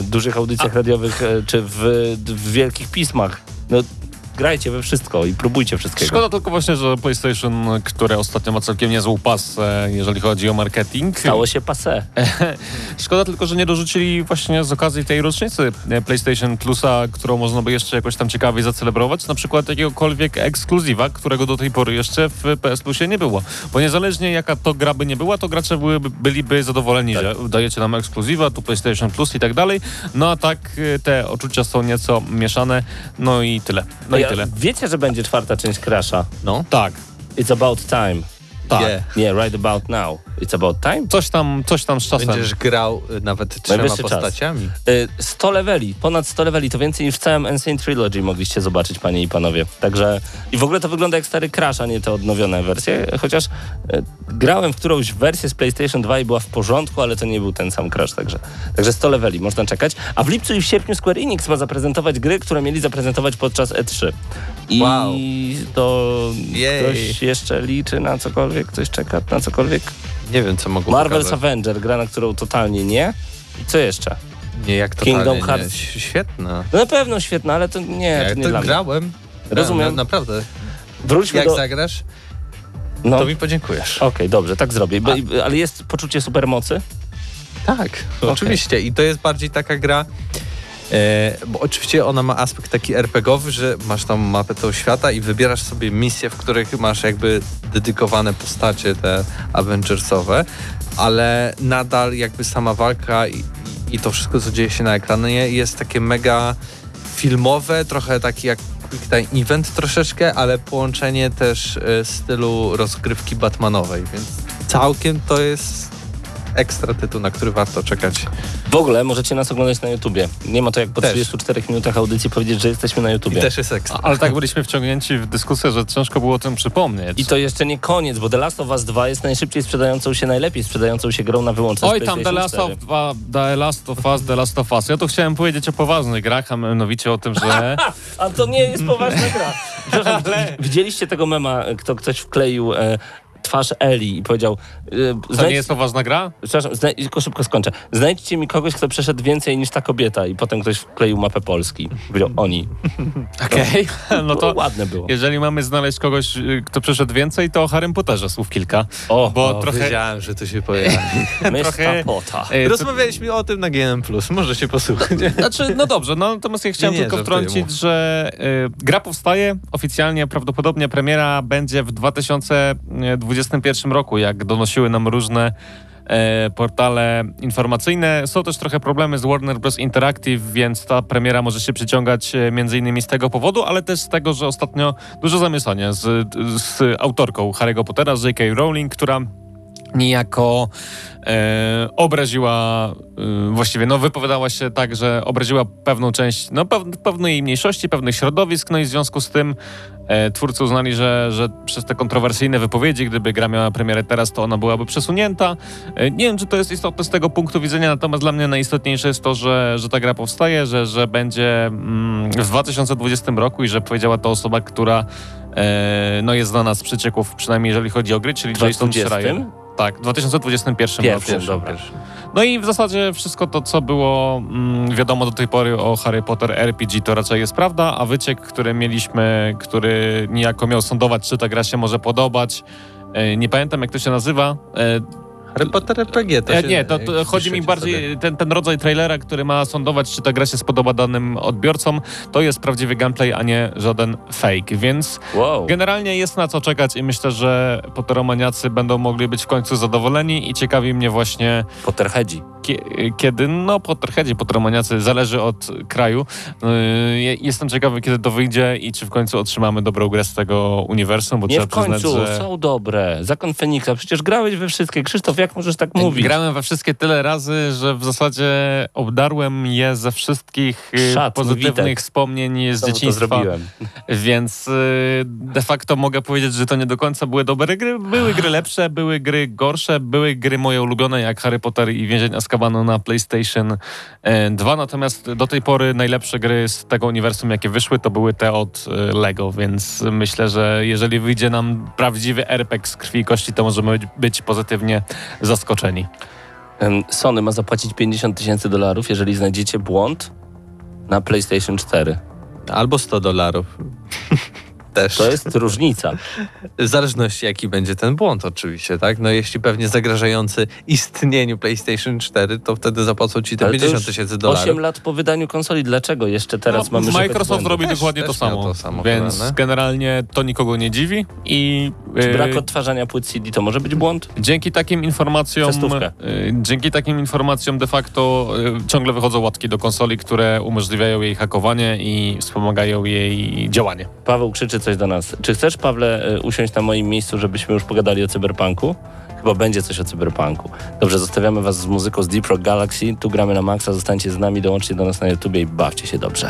dużych audycjach A. radiowych czy w, w wielkich pismach. No, grajcie we wszystko i próbujcie wszystkiego. Szkoda tylko właśnie, że PlayStation, które ostatnio ma całkiem niezłą pasę, jeżeli chodzi o marketing... Stało się passé. Szkoda tylko, że nie dorzucili właśnie z okazji tej rocznicy PlayStation Plusa, którą można by jeszcze jakoś tam ciekawiej zacelebrować, na przykład jakiegokolwiek ekskluzywa, którego do tej pory jeszcze w P S Plusie nie było. Bo niezależnie jaka to gra by nie była, to gracze byłyby, byliby zadowoleni, tak, że dajecie nam ekskluzywa, tu PlayStation Plus i tak dalej. No a tak te odczucia są nieco mieszane. No i tyle. No i Tyle. Wiecie, że będzie czwarta część Crash'a? No. Tak. It's About Time. Tak. Yeah. yeah, right about now. It's About Time? Coś tam, coś tam z czasem. Będziesz grał y, nawet trzema postaciami. Y, sto leveli, ponad sto leveli, to więcej niż w całym Ancient Trilogy mogliście zobaczyć, panie i panowie. Także i w ogóle to wygląda jak stary Crash, a nie te odnowione wersje. Chociaż y, grałem w którąś wersję z PlayStation Two i była w porządku, ale to nie był ten sam Crash, także, także sto leveli, można czekać. A w lipcu i w sierpniu Square Enix ma zaprezentować gry, które mieli zaprezentować podczas E trzy. I wow. to Jej. ktoś jeszcze liczy na cokolwiek? Ktoś czeka na cokolwiek? Nie wiem, co mogło Marvel's pokazać. Avenger, gra, na którą totalnie nie. I co jeszcze? Nie, jak totalnie Kingdom Hearts. Świetna. No na pewno świetna, ale to nie, ja to nie to dla grałem. Mnie. Rozumiem. Ja, naprawdę. Wróćmy jak do... zagrasz, no. to mi podziękujesz. Okej, okay, dobrze, tak zrobię. Bo, ale jest poczucie supermocy? Tak, okay. oczywiście. I to jest bardziej taka gra... E, bo oczywiście ona ma aspekt taki er pe gie owy, że masz tam mapę tego świata i wybierasz sobie misje, w których masz jakby dedykowane postacie te Avengersowe, ale nadal jakby sama walka i, i to wszystko, co dzieje się na ekranie jest takie mega filmowe, trochę taki jak quick time event troszeczkę, ale połączenie też y, stylu rozgrywki batmanowej, więc całkiem to jest... ekstra tytuł, na który warto czekać. W ogóle możecie nas oglądać na YouTubie. Nie ma to jak po też. trzydziestu czterech minutach audycji powiedzieć, że jesteśmy na YouTubie. I też jest ekstra. Ale tak byliśmy wciągnięci w dyskusję, że ciężko było o tym przypomnieć. I to jeszcze nie koniec, bo The Last of Us Two jest najszybciej sprzedającą się, najlepiej sprzedającą się grą na wyłączność Oj tam, The Last of Us, The Last of Us, The Last of Us. Ja tu chciałem powiedzieć o poważnych grach, a mianowicie o tym, że... a to nie jest poważna gra. Przepraszam, widzieliście tego mema, kto ktoś wkleił... E, twarz Eli i powiedział... Yy, to nie jest poważna gra? Przepraszam, zna... tylko szybko skończę. Znajdźcie mi kogoś, kto przeszedł więcej niż ta kobieta i potem ktoś wkleił mapę Polski. Powiedział oni. Okej, okay. No to ładne było. Jeżeli mamy znaleźć kogoś, kto przeszedł więcej, to o Harrym Potterze słów kilka. O, bo o trochę... wiedziałem, że to się pojawi. trochę... Pota. Rozmawialiśmy o tym na G N M plus. Może się posłuchać. Znaczy, no dobrze, no, natomiast ja chciałem nie, nie, tylko wtrącić, że y, gra powstaje oficjalnie, prawdopodobnie premiera będzie w dwa tysiące dwudziestym pierwszym roku, jak donosiły nam różne y, portale informacyjne. Są też trochę problemy z Warner Bros. Interactive, więc ta premiera może się przyciągać y, między innymi z tego powodu, ale też z tego, że ostatnio dużo zamieszania z, z autorką Harry'ego Pottera, z J K Rowling, która niejako e, obraziła, e, właściwie no wypowiadała się tak, że obraziła pewną część, no pew, pewnej mniejszości, pewnych środowisk, no i w związku z tym e, twórcy uznali, że, że przez te kontrowersyjne wypowiedzi, gdyby gra miała premierę teraz, to ona byłaby przesunięta. E, nie wiem, czy to jest istotne z tego punktu widzenia, natomiast dla mnie najistotniejsze jest to, że, że ta gra powstaje, że, że będzie mm, w dwa tysiące dwudziestym roku i że powiedziała to osoba, która e, no jest znana z przycieków, przynajmniej jeżeli chodzi o gry, czyli Jason Schreier. Tak, w dwa tysiące dwudziestym pierwszym Pierwszy, dobra. No i w zasadzie wszystko to, co było mm, wiadomo do tej pory o Harry Potter R P G, to raczej jest prawda, a wyciek, który mieliśmy, który niejako miał sądować, czy ta gra się może podobać, e, nie pamiętam jak to się nazywa. E, Harry Potter R P G to się... Nie, to, to chodzi mi bardziej ten, ten rodzaj trailera, który ma sądować, czy ta gra się spodoba danym odbiorcom. To jest prawdziwy gameplay, a nie żaden fake, więc wow. Generalnie jest na co czekać i myślę, że Potteromaniacy będą mogli być w końcu zadowoleni i ciekawi mnie właśnie... Potterheadzi. Kiedy, no Potterheadzi, Potteromaniacy, zależy od kraju. Yy, jestem ciekawy, kiedy to wyjdzie i czy w końcu otrzymamy dobrą grę z tego uniwersum, bo nie trzeba przyznać, że... Nie w końcu, są dobre. Zakon Feniksa, przecież grałeś we wszystkie. Krzysztof, jak możesz tak mówić? Grałem we wszystkie tyle razy, że w zasadzie obdarłem je ze wszystkich Szat, pozytywnych witek. Wspomnień z to, dzieciństwa. To zrobiłem. Więc de facto mogę powiedzieć, że to nie do końca były dobre gry. Były gry lepsze, były gry gorsze, były gry moje ulubione, jak Harry Potter i Więzień Azkabanu na PlayStation dwa. Natomiast do tej pory najlepsze gry z tego uniwersum, jakie wyszły, to były te od Lego, więc myślę, że jeżeli wyjdzie nam prawdziwy R P G z krwi i kości, to możemy być pozytywnie zaskoczeni. Sony ma zapłacić pięćdziesiąt tysięcy dolarów, jeżeli znajdziecie błąd na PlayStation cztery. Albo sto dolarów. Też. To jest różnica. W zależności jaki będzie ten błąd oczywiście, tak? No jeśli pewnie zagrażający istnieniu PlayStation cztery, to wtedy zapłacą ci te ale pięćdziesiąt tysięcy dolarów. osiem lat po wydaniu konsoli. Dlaczego jeszcze teraz no, mamy... Microsoft robi też dokładnie też to, samo, to samo. Więc plane. Generalnie to nikogo nie dziwi. I yy, brak odtwarzania płyt C D to może być błąd? Dzięki takim informacjom... Yy, dzięki takim informacjom de facto yy, ciągle wychodzą łatki do konsoli, które umożliwiają jej hakowanie i wspomagają jej działanie. Paweł krzyczy coś do nas. Czy chcesz, Pawle, usiąść na moim miejscu, żebyśmy już pogadali o cyberpunku? Chyba będzie coś o cyberpunku. Dobrze, zostawiamy was z muzyką z Deep Rock Galaxy. Tu gramy na maksa. Zostańcie z nami, dołączcie do nas na YouTubie i bawcie się dobrze.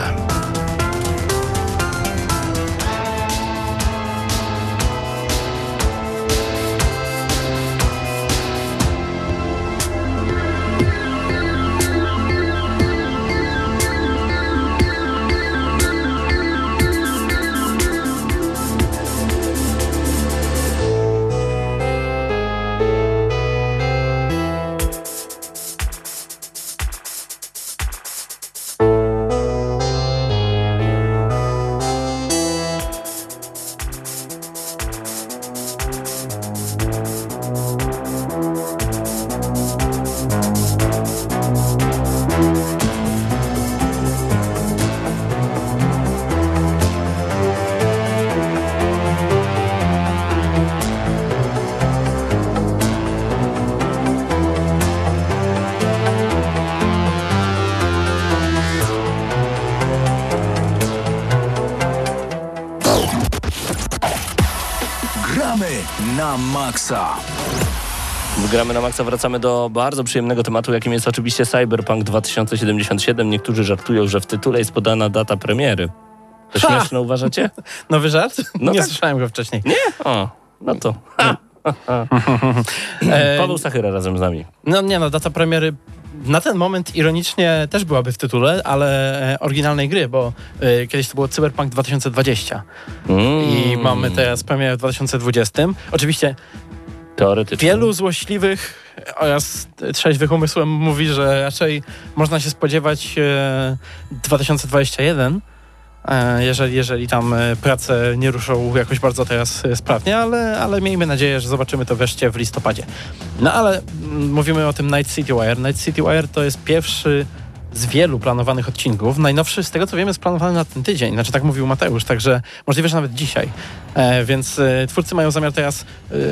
Gramy na maksa, wracamy do bardzo przyjemnego tematu, jakim jest oczywiście Cyberpunk dwa tysiące siedemdziesiąt siedem. Niektórzy żartują, że w tytule jest podana data premiery. To śmieszne uważacie? Nowy żart? No nie tak. Słyszałem go wcześniej. Nie? O, no to... Ha. Ha. Ha. E... Paweł Stachyra razem z nami. No nie no, data premiery... Na ten moment ironicznie też byłaby w tytule, ale oryginalnej gry, bo y, kiedyś to było Cyberpunk dwa tysiące dwadzieścia mm. i mamy teraz premierę w dwa tysiące dwudziestym. Oczywiście Teoretycznie. Wielu złośliwych oraz trzeźwych umysłem mówi, że raczej można się spodziewać dwa tysiące dwudziesty pierwszy, jeżeli, jeżeli tam prace nie ruszą jakoś bardzo teraz sprawnie, ale, ale miejmy nadzieję, że zobaczymy to wreszcie w listopadzie. No ale mówimy o tym Night City Wire. Night City Wire to jest pierwszy z wielu planowanych odcinków. Najnowszy, z tego co wiem, jest planowany na ten tydzień. Znaczy, tak mówił Mateusz, także możliwe, że nawet dzisiaj. E, więc e, twórcy mają zamiar teraz e,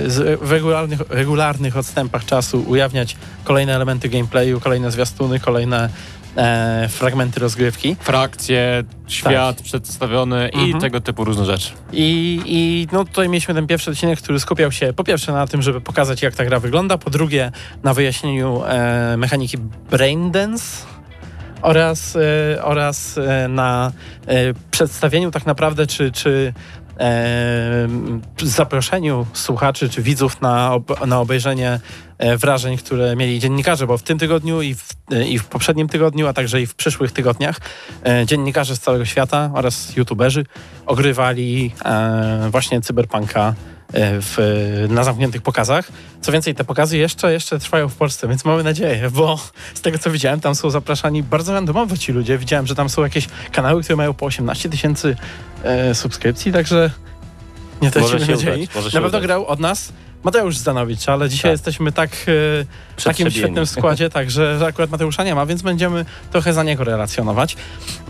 z, w regularnych, regularnych odstępach czasu ujawniać kolejne elementy gameplayu, kolejne zwiastuny, kolejne e, fragmenty rozgrywki. Frakcje, świat tak. przedstawiony i mhm. tego typu różne rzeczy. I, i no, tutaj mieliśmy ten pierwszy odcinek, który skupiał się po pierwsze na tym, żeby pokazać, jak ta gra wygląda, po drugie na wyjaśnieniu e, mechaniki Braindance, oraz, y, oraz y, na y, przedstawieniu tak naprawdę, czy, czy y, zaproszeniu słuchaczy, czy widzów na, ob, na obejrzenie y, wrażeń, które mieli dziennikarze, bo w tym tygodniu i w, y, i w poprzednim tygodniu, a także i w przyszłych tygodniach y, dziennikarze z całego świata oraz youtuberzy ogrywali y, właśnie Cyberpunka W, na zamkniętych pokazach. Co więcej, te pokazy jeszcze, jeszcze trwają w Polsce, więc mamy nadzieję, bo z tego co widziałem, tam są zapraszani bardzo randomowo ci ludzie. Widziałem, że tam są jakieś kanały, które mają po osiemnaście tysięcy e, subskrypcji, także nie tracimy nadziei. Na pewno grał od nas Mateusz Zdanowicz, ale dzisiaj tak. jesteśmy tak w takim świetnym składzie, także że akurat Mateusza nie ma, więc będziemy trochę za niego relacjonować.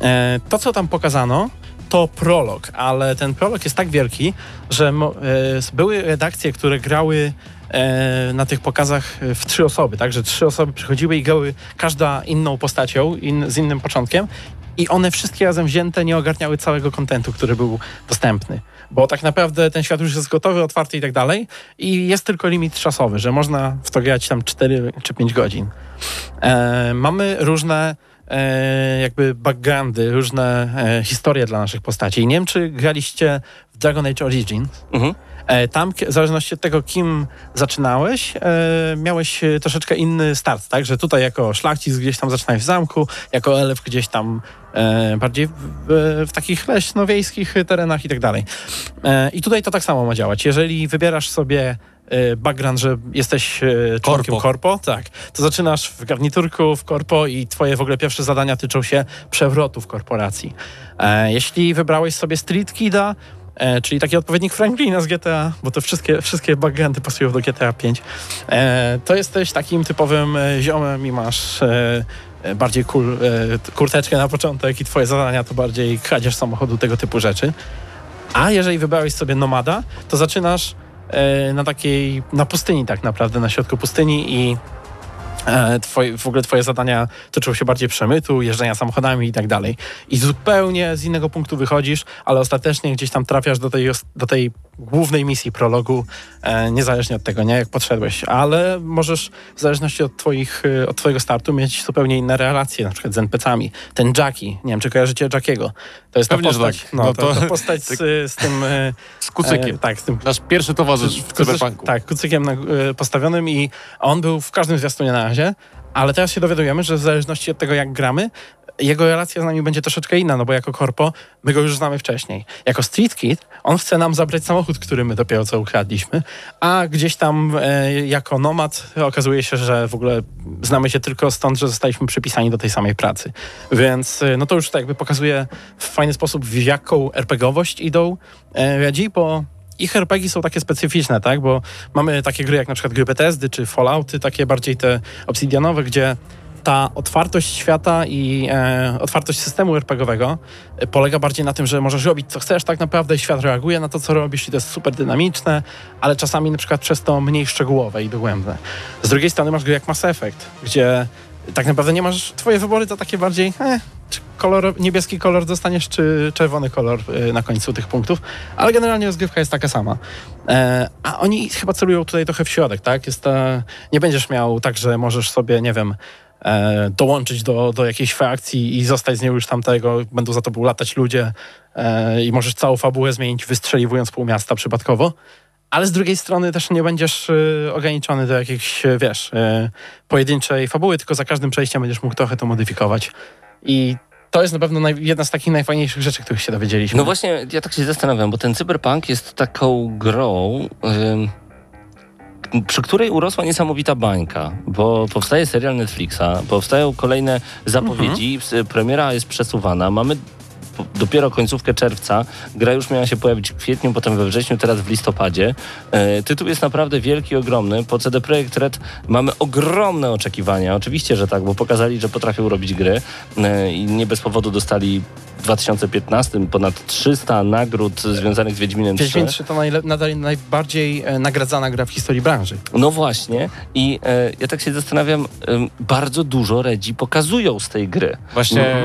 E, to, co tam pokazano, to prolog, ale ten prolog jest tak wielki, że mo- e, były redakcje, które grały e, na tych pokazach w trzy osoby, także trzy osoby przychodziły i grały każda inną postacią, in- z innym początkiem i one wszystkie razem wzięte nie ogarniały całego kontentu, który był dostępny, bo tak naprawdę ten świat już jest gotowy, otwarty i tak dalej i jest tylko limit czasowy, że można w to grać tam cztery czy pięć godzin. E, mamy różne E, jakby backgroundy, różne e, historie dla naszych postaci. I nie wiem, czy graliście w Dragon Age Origins. Mhm. E, tam, w zależności od tego, kim zaczynałeś, e, miałeś troszeczkę inny start, tak? Że tutaj jako szlachcic gdzieś tam zaczynałeś w zamku, jako elf gdzieś tam e, bardziej w, w, w takich leśno-wiejskich terenach i tak dalej. E, I tutaj to tak samo ma działać. Jeżeli wybierasz sobie background, że jesteś członkiem korpo. korpo, tak. To zaczynasz w garniturku, w korpo i twoje w ogóle pierwsze zadania tyczą się przewrotów korporacji. E, jeśli wybrałeś sobie Street Kida, e, czyli taki odpowiednik Franklina z G T A, bo to wszystkie, wszystkie backgroundy pasują do G T A pięć, e, to jesteś takim typowym ziomem i masz e, bardziej cool, e, kurteczkę na początek i twoje zadania to bardziej kradzież samochodu, tego typu rzeczy. A jeżeli wybrałeś sobie nomada, to zaczynasz na takiej, na pustyni tak naprawdę, na środku pustyni i e, twoje, w ogóle twoje zadania toczą się bardziej przemytu, jeżdżenia samochodami i tak dalej. I zupełnie z innego punktu wychodzisz, ale ostatecznie gdzieś tam trafiasz do tej, do tej głównej misji prologu, e, niezależnie od tego, nie, jak podszedłeś, ale możesz w zależności od twoich, od twojego startu mieć zupełnie inne relacje, na przykład z en pe ce ami. Ten Jackie, nie wiem, czy kojarzycie Jackiego. To jest pewnie, ta postać, tak. no, no to, to, to postać z, z tym... E, z kucykiem. E, tak, z tym, nasz pierwszy towarzysz w Cyberpunku. Tak, kucykiem na, e, postawionym i on był w każdym zwiastunie na razie, ale teraz się dowiadujemy, że w zależności od tego, jak gramy, jego relacja z nami będzie troszeczkę inna, no bo jako korpo my go już znamy wcześniej. Jako street kid on chce nam zabrać samochód, który my dopiero co ukradliśmy, a gdzieś tam e, jako nomad okazuje się, że w ogóle znamy się tylko stąd, że zostaliśmy przypisani do tej samej pracy. Więc e, no to już tak jakby pokazuje w fajny sposób, w jaką RPGowość idą e, radzi, bo ich er pe gie są takie specyficzne, tak? Bo mamy takie gry jak na przykład gry Bethesdy czy Fallouty, takie bardziej te obsidianowe, gdzie ta otwartość świata i e, otwartość systemu er pe gie owego polega bardziej na tym, że możesz robić co chcesz tak naprawdę, świat reaguje na to, co robisz i to jest super dynamiczne, ale czasami na przykład przez to mniej szczegółowe i dogłębne. Z drugiej strony masz gry jak Mass Effect, gdzie tak naprawdę nie masz, twoje wybory to takie bardziej eh, czy kolor, niebieski kolor dostaniesz, czy czerwony kolor y, na końcu tych punktów, ale generalnie rozgrywka jest taka sama. E, a oni chyba celują tutaj trochę w środek, tak? Jest ta, nie będziesz miał tak, że możesz sobie, nie wiem, E, dołączyć do, do jakiejś frakcji i zostać z nią już tamtego, będą za tobą latać ludzie e, i możesz całą fabułę zmienić, wystrzeliwując pół miasta przypadkowo, ale z drugiej strony też nie będziesz e, ograniczony do jakiejś, wiesz, e, pojedynczej fabuły, tylko za każdym przejściem będziesz mógł trochę to modyfikować i to jest na pewno naj, jedna z takich najfajniejszych rzeczy, których się dowiedzieliśmy. No właśnie, ja tak się zastanawiam, bo ten Cyberpunk jest taką grą... Yy... przy której urosła niesamowita bańka, bo powstaje serial Netflixa, powstają kolejne zapowiedzi, mhm. premiera jest przesuwana, mamy dopiero końcówkę czerwca, gra już miała się pojawić w kwietniu, potem we wrześniu, teraz w listopadzie. E, tytuł jest naprawdę wielki, ogromny. Po C D Projekt Red mamy ogromne oczekiwania, oczywiście, że tak, bo pokazali, że potrafią robić gry e, i nie bez powodu dostali w dwa tysiące piętnastym ponad trzysta nagród związanych z Wiedźminem trzy. Wiedźmin trzy to najle- nadal najbardziej e, nagradzana gra w historii branży. No właśnie i e, ja tak się zastanawiam, e, bardzo dużo redzi pokazują z tej gry. Właśnie,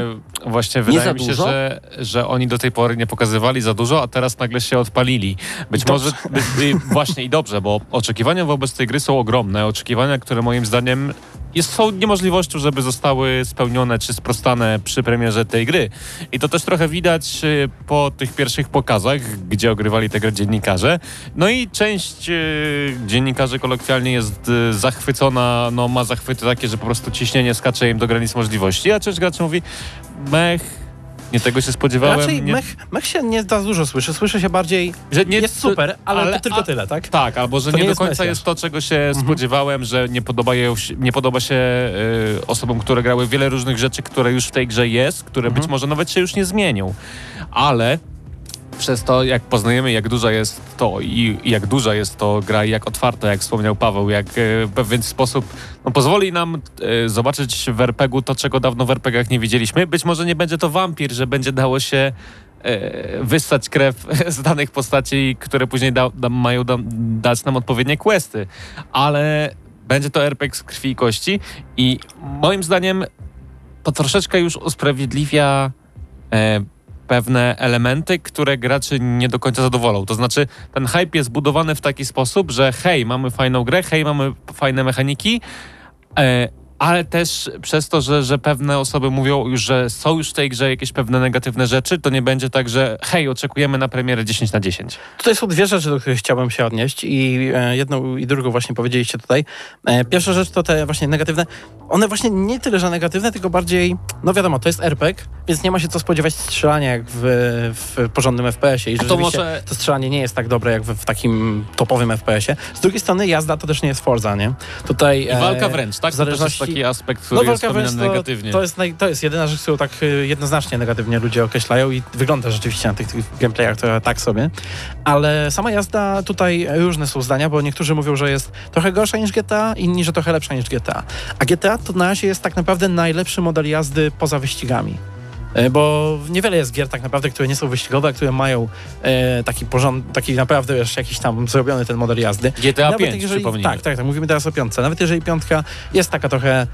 no. właśnie wydaje mi się, dużo? że że oni do tej pory nie pokazywali za dużo, a teraz nagle się odpalili. Być dobrze. może... By, właśnie i dobrze, bo oczekiwania wobec tej gry są ogromne. Oczekiwania, które moim zdaniem jest, są niemożliwością, żeby zostały spełnione czy sprostane przy premierze tej gry. I to też trochę widać po tych pierwszych pokazach, gdzie ogrywali tę grę dziennikarze. No i część e, dziennikarzy kolokwialnie jest e, zachwycona, no ma zachwyty takie, że po prostu ciśnienie skacze im do granic możliwości, a część graczy mówi mech, nie tego się spodziewałem. Raczej nie... mech, mech się nie da dużo słyszy. Słyszy się bardziej, że nie, jest super, ale, ale to tylko a, tyle, tak? Tak, albo że to nie, nie do końca jest to, czego się mhm. spodziewałem, że nie podoba, je, nie podoba się y, osobom, które grały wiele różnych rzeczy, które już w tej grze jest, które mhm. być może nawet się już nie zmienią. Ale przez to, jak poznajemy, jak duża jest to i, i jak duża jest to gra i jak otwarta, jak wspomniał Paweł, jak y, w pewien sposób no, pozwoli nam y, zobaczyć w er pe gu to, czego dawno w er pe gach nie widzieliśmy. Być może nie będzie to wampir, że będzie dało się y, wyssać krew z danych postaci, które później da, da, mają da, dać nam odpowiednie questy, ale będzie to er pe gie z krwi i kości i moim zdaniem to troszeczkę już usprawiedliwia y, pewne elementy, które graczy nie do końca zadowolą. To znaczy ten hype jest budowany w taki sposób, że hej, mamy fajną grę, hej, mamy fajne mechaniki, e, ale też przez to, że, że pewne osoby mówią już, że są już w tej grze jakieś pewne negatywne rzeczy, to nie będzie tak, że hej, oczekujemy na premierę dziesięć na dziesięć. Tutaj są dwie rzeczy, do których chciałbym się odnieść i e, jedną i drugą właśnie powiedzieliście tutaj. E, pierwsza rzecz to te właśnie negatywne, one właśnie nie tyle, że negatywne, tylko bardziej, no wiadomo, to jest er pe gie, więc nie ma się co spodziewać strzelania jak w, w porządnym F P S-ie i rzeczywiście to, może... to strzelanie nie jest tak dobre jak w, w takim topowym F P S-ie. Z drugiej strony jazda to też nie jest Forza, nie? Tutaj, e, I walka wręcz, tak? W zależności... taki aspekt, który no, jest wspomniany negatywnie. To jest, naj, to jest jedyna rzecz, którą tak jednoznacznie negatywnie ludzie określają i wygląda rzeczywiście na tych, tych gameplayach to tak sobie. Ale sama jazda, tutaj różne są zdania, bo niektórzy mówią, że jest trochę gorsza niż G T A, inni, że trochę lepsza niż G T A. A G T A to na razie jest tak naprawdę najlepszy model jazdy poza wyścigami. Bo niewiele jest gier tak naprawdę, które nie są wyścigowe, a które mają e, taki porząd, taki naprawdę wiesz, jakiś tam zrobiony ten model jazdy. G T A pięć, przypomnijmy. Tak, tak, tak, mówimy teraz o piątce. Nawet jeżeli piątka jest taka trochę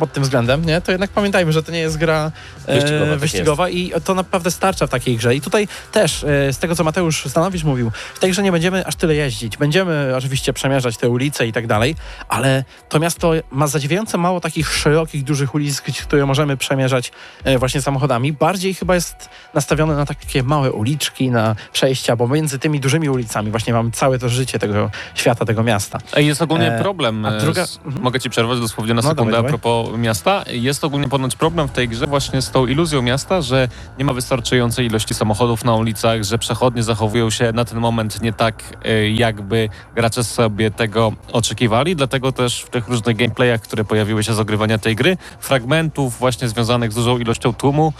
pod tym względem, nie? To jednak pamiętajmy, że to nie jest gra e, wyścigowa, tak wyścigowa jest. I to naprawdę starcza w takiej grze. I tutaj też, e, z tego co Mateusz Stanowicz mówił, w tej grze nie będziemy aż tyle jeździć. Będziemy oczywiście przemierzać te ulice i tak dalej, ale to miasto ma zadziwiająco mało takich szerokich, dużych ulic, które możemy przemierzać e, właśnie samochodami. Bardziej chyba jest nastawione na takie małe uliczki, na przejścia, bo między tymi dużymi ulicami właśnie mamy całe to życie tego świata, tego miasta. I jest ogólnie e, problem. A druga... z... Mogę ci przerwać dosłownie na sekundę. No, a propos miasta, jest ogólnie ponoć problem w tej grze właśnie z tą iluzją miasta, że nie ma wystarczającej ilości samochodów na ulicach, że przechodnie zachowują się na ten moment nie tak, jakby gracze sobie tego oczekiwali, dlatego też w tych różnych gameplayach, które pojawiły się z ogrywania tej gry, fragmentów właśnie związanych z dużą ilością tłumu,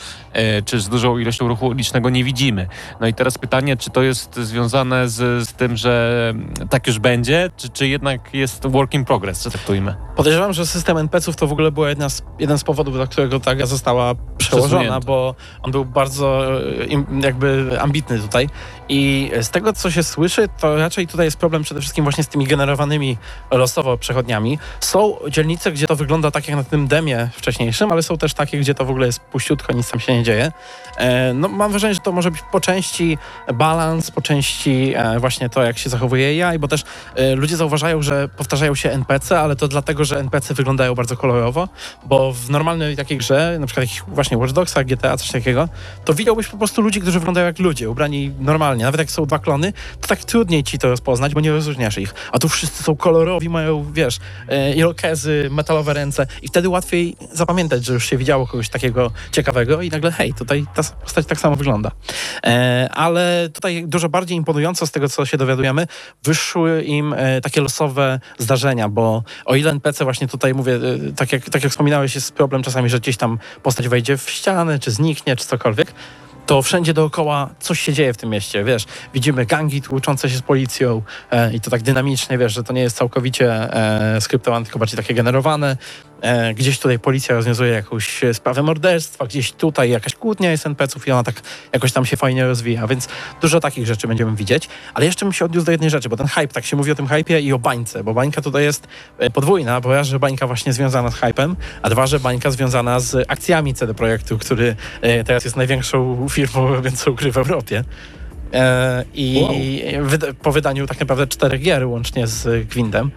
czy z dużą ilością ruchu ulicznego nie widzimy. No i teraz pytanie, czy to jest związane z, z tym, że tak już będzie, czy, czy jednak jest work in progress, traktujmy. Podejrzewam, że system en pe ce to w ogóle była jedna z, jeden z powodów, dla którego ta gra została przełożona, bo on był bardzo jakby ambitny tutaj i z tego, co się słyszy, to raczej tutaj jest problem przede wszystkim właśnie z tymi generowanymi losowo przechodniami. Są dzielnice, gdzie to wygląda tak jak na tym demie wcześniejszym, ale są też takie, gdzie to w ogóle jest puściutko, nic tam się nie dzieje. No, mam wrażenie, że to może być po części balans, po części właśnie to, jak się zachowuje A I, bo też ludzie zauważają, że powtarzają się en pe ce, ale to dlatego, że en pe ce wyglądają bardzo kolorowo, bo w normalnej takiej grze, na przykład jakichś właśnie Watch Dogsach, G T A, coś takiego, to widziałbyś po prostu ludzi, którzy wyglądają jak ludzie, ubrani normalnie. Nawet jak są dwa klony, to tak trudniej ci to rozpoznać, bo nie rozróżniasz ich. A tu wszyscy są kolorowi, mają, wiesz, irokezy, metalowe ręce i wtedy łatwiej zapamiętać, że już się widziało kogoś takiego ciekawego i nagle hej, tutaj ta postać tak samo wygląda. Ale tutaj dużo bardziej imponująco, z tego co się dowiadujemy, wyszły im takie losowe zdarzenia, bo o ile N P C właśnie tutaj, mówię, tak jak, tak jak wspominałeś, jest problem czasami, że gdzieś tam postać wejdzie w ścianę, czy zniknie, czy cokolwiek, to wszędzie dookoła coś się dzieje w tym mieście, wiesz, widzimy gangi tłuczące się z policją e, i to tak dynamicznie, wiesz, że to nie jest całkowicie e, skryptowane, tylko bardziej takie generowane. E, gdzieś tutaj policja rozwiązuje jakąś sprawę morderstwa, gdzieś tutaj jakaś kłótnia jest N P C ów i ona tak jakoś tam się fajnie rozwija, więc dużo takich rzeczy będziemy widzieć, ale jeszcze bym się odniósł do jednej rzeczy, bo ten hype, tak się mówi o tym hype'ie i o bańce, bo bańka tutaj jest podwójna, bo raz, że bańka właśnie związana z hype'em, a dwa, że bańka związana z akcjami C D Projektu, który e, teraz jest największą firmą robiącą gry w Europie. E, I wow. wyda- po wydaniu tak naprawdę czterech gier łącznie z Gwindem.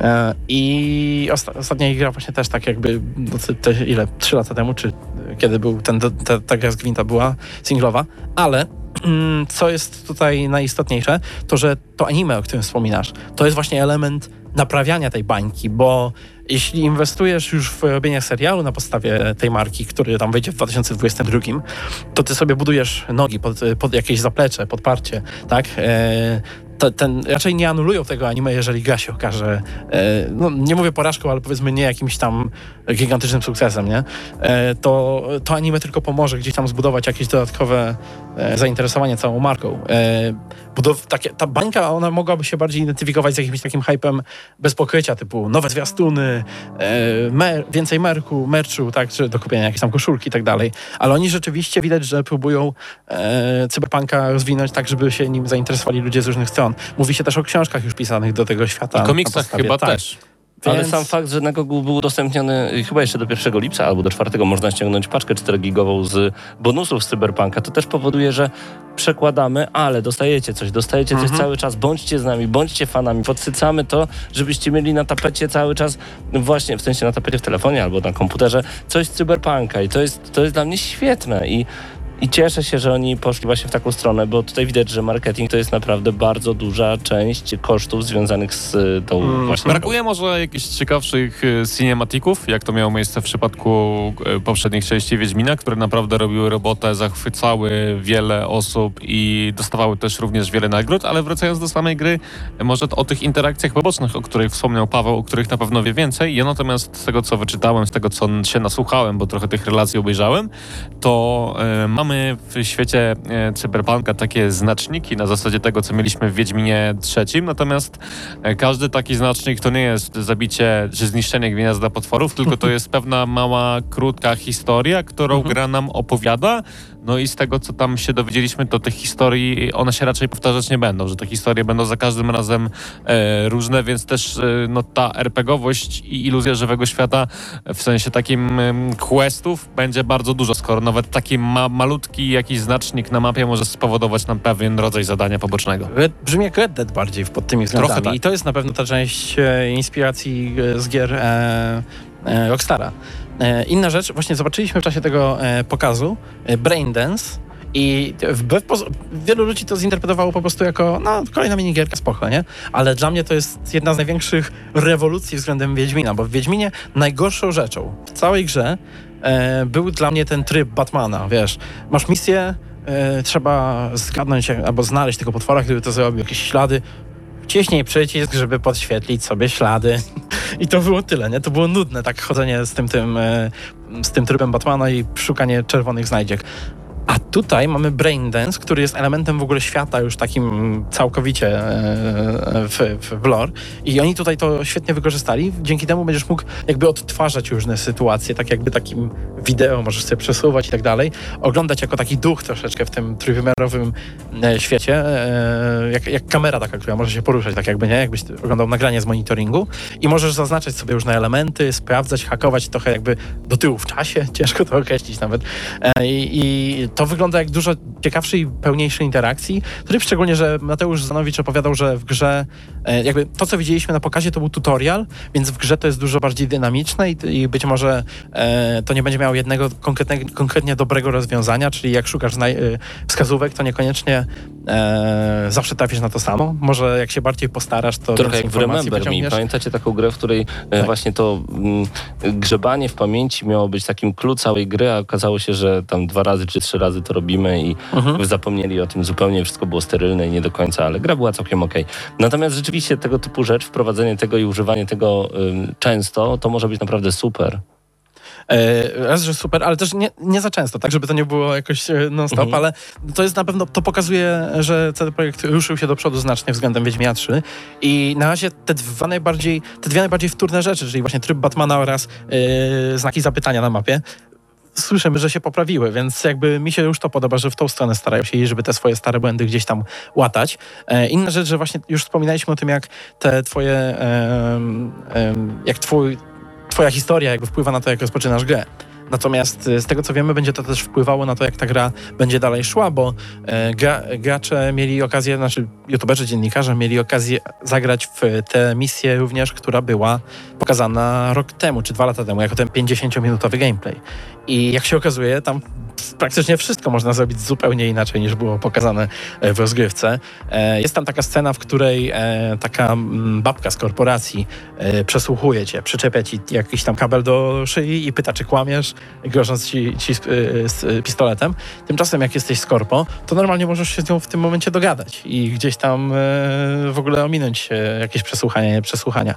E, I osta- ostatnia gra właśnie też tak jakby, no, te, ile, trzy lata temu, czy kiedy był ten, te, ta gra z Gwinda była singlowa, ale co jest tutaj najistotniejsze, to że to anime, o którym wspominasz, to jest właśnie element naprawiania tej bańki, bo jeśli inwestujesz już w robienie serialu na podstawie tej marki, który tam wyjdzie w dwa tysiące dwudziestym drugim, to ty sobie budujesz nogi pod, pod jakieś zaplecze, podparcie, tak? E, to, ten, raczej nie anulują tego anime, jeżeli gra się okaże, e, no nie mówię porażką, ale powiedzmy nie jakimś tam gigantycznym sukcesem, nie? E, to, to anime tylko pomoże gdzieś tam zbudować jakieś dodatkowe e, zainteresowanie całą marką. E, budow- takie, ta bańka, ona mogłaby się bardziej identyfikować z jakimś takim hypem bez pokrycia, typu nowe zwiastuny, Mer, więcej merku, merchu, tak, czy do kupienia jakiejś tam koszulki i tak dalej. Ale oni rzeczywiście widać, że próbują e, cyberpunka rozwinąć tak, żeby się nim zainteresowali ludzie z różnych stron. Mówi się też o książkach już pisanych do tego świata. I komiksach chyba tak. też. Więc... Ale sam fakt, że na Google był udostępniony chyba jeszcze do pierwszego lipca albo do czwartego można ściągnąć paczkę czterogigową z bonusów z Cyberpunka, to też powoduje, że przekładamy, ale dostajecie coś, dostajecie mhm. coś cały czas, bądźcie z nami, bądźcie fanami, podsycamy to, żebyście mieli na tapecie cały czas, właśnie w sensie na tapecie w telefonie albo na komputerze, coś z Cyberpunka i to jest, to jest dla mnie świetne i I cieszę się, że oni poszli właśnie w taką stronę, bo tutaj widać, że marketing to jest naprawdę bardzo duża część kosztów związanych z tą hmm, właśnie... Brakuje może jakichś ciekawszych cinematików, jak to miało miejsce w przypadku poprzednich części Wiedźmina, które naprawdę robiły robotę, zachwycały wiele osób i dostawały też również wiele nagród, ale wracając do samej gry, może o tych interakcjach pobocznych, o których wspomniał Paweł, o których na pewno wie więcej. Ja natomiast z tego, co wyczytałem, z tego, co się nasłuchałem, bo trochę tych relacji obejrzałem, to mam Mamy w świecie e, cyberpunka takie znaczniki na zasadzie tego, co mieliśmy w Wiedźminie trzecim, natomiast e, każdy taki znacznik to nie jest zabicie czy zniszczenie gniazda potworów, tylko to jest pewna mała, krótka historia, którą gra nam opowiada. No i z tego, co tam się dowiedzieliśmy, to tych historii, one się raczej powtarzać nie będą, że te historie będą za każdym razem e, różne, więc też e, no, ta RPGowość i iluzja żywego świata w sensie takim e, questów będzie bardzo dużo, skoro nawet taki ma- malutki jakiś znacznik na mapie może spowodować nam pewien rodzaj zadania pobocznego. Red, brzmi jak Red Dead bardziej pod tymi względami. Tak. I to jest na pewno ta część e, inspiracji e, z gier e, e, Rockstara. Inna rzecz, właśnie zobaczyliśmy w czasie tego e, pokazu e, Braindance i wbrew poz- wielu ludzi to zinterpretowało po prostu jako no, kolejna minigierka, spoko, nie? Ale dla mnie to jest jedna z największych rewolucji względem Wiedźmina, bo w Wiedźminie najgorszą rzeczą w całej grze e, był dla mnie ten tryb Batmana, wiesz, masz misję, e, trzeba zgadnąć albo znaleźć tego potwora, który to zrobił, jakieś ślady, ciśnij przycisk, żeby podświetlić sobie ślady. I to było tyle, nie? To było nudne, tak chodzenie z tym, tym, z tym trybem Batmana i szukanie czerwonych znajdziek. A tutaj mamy Braindance, który jest elementem w ogóle świata już takim całkowicie w, w lore. I oni tutaj to świetnie wykorzystali. Dzięki temu będziesz mógł jakby odtwarzać różne sytuacje, tak jakby takim wideo możesz sobie przesuwać i tak dalej. Oglądać jako taki duch troszeczkę w tym trójwymiarowym świecie. Jak, jak kamera taka, która może się poruszać, tak jakby, nie? Jakbyś oglądał nagranie z monitoringu. I możesz zaznaczać sobie różne elementy, sprawdzać, hakować trochę jakby do tyłu w czasie. Ciężko to określić nawet. I, i to wygląda jak dużo ciekawszej i pełniejszej interakcji. Tutaj szczególnie, że Mateusz Zanowicz opowiadał, że w grze jakby to, co widzieliśmy na pokazie, to był tutorial, więc w grze to jest dużo bardziej dynamiczne i, i być może e, to nie będzie miało jednego konkretnie dobrego rozwiązania, czyli jak szukasz wskazówek, to niekoniecznie e, zawsze trafisz na to samo. Może jak się bardziej postarasz, to trochę jak w Remember Me. Pamiętacie taką grę, w której tak. właśnie to m, grzebanie w pamięci miało być takim clue całej gry, a okazało się, że tam dwa razy czy trzy razy to robimy i mhm. zapomnieli o tym zupełnie, wszystko było sterylne i nie do końca, ale gra była całkiem okej. Okay. Natomiast rzeczywiście tego typu rzecz, wprowadzenie tego i używanie tego y, często, to może być naprawdę super. Raz, że super, ale też nie, nie za często, tak, żeby to nie było jakoś non-stop, mhm. ale to jest na pewno, to pokazuje, że C D Projekt ruszył się do przodu znacznie względem Wiedźmina trzy i na razie te dwie najbardziej, te dwie najbardziej wtórne rzeczy, czyli właśnie tryb Batmana oraz yy, znaki zapytania na mapie, słyszymy, że się poprawiły, więc jakby mi się już to podoba, że w tą stronę starają się i żeby te swoje stare błędy gdzieś tam łatać. E, inna rzecz, że właśnie już wspominaliśmy o tym, jak te twoje, e, e, jak twój Twoja historia jakby wpływa na to, jak rozpoczynasz grę. Natomiast z tego, co wiemy, będzie to też wpływało na to, jak ta gra będzie dalej szła, bo gra, gracze mieli okazję, znaczy youtuberzy, dziennikarze mieli okazję zagrać w tę misję również, która była pokazana rok temu, czy dwa lata temu, jako ten pięćdziesięciominutowy gameplay. I jak się okazuje, tam praktycznie wszystko można zrobić zupełnie inaczej, niż było pokazane w rozgrywce. Jest tam taka scena, w której taka babka z korporacji przesłuchuje cię, przyczepia ci jakiś tam kabel do szyi i pyta, czy kłamiesz, grożąc ci, ci z, z pistoletem. Tymczasem jak jesteś z korpo, to normalnie możesz się z nią w tym momencie dogadać i gdzieś tam w ogóle ominąć jakieś przesłuchania, nie przesłuchania.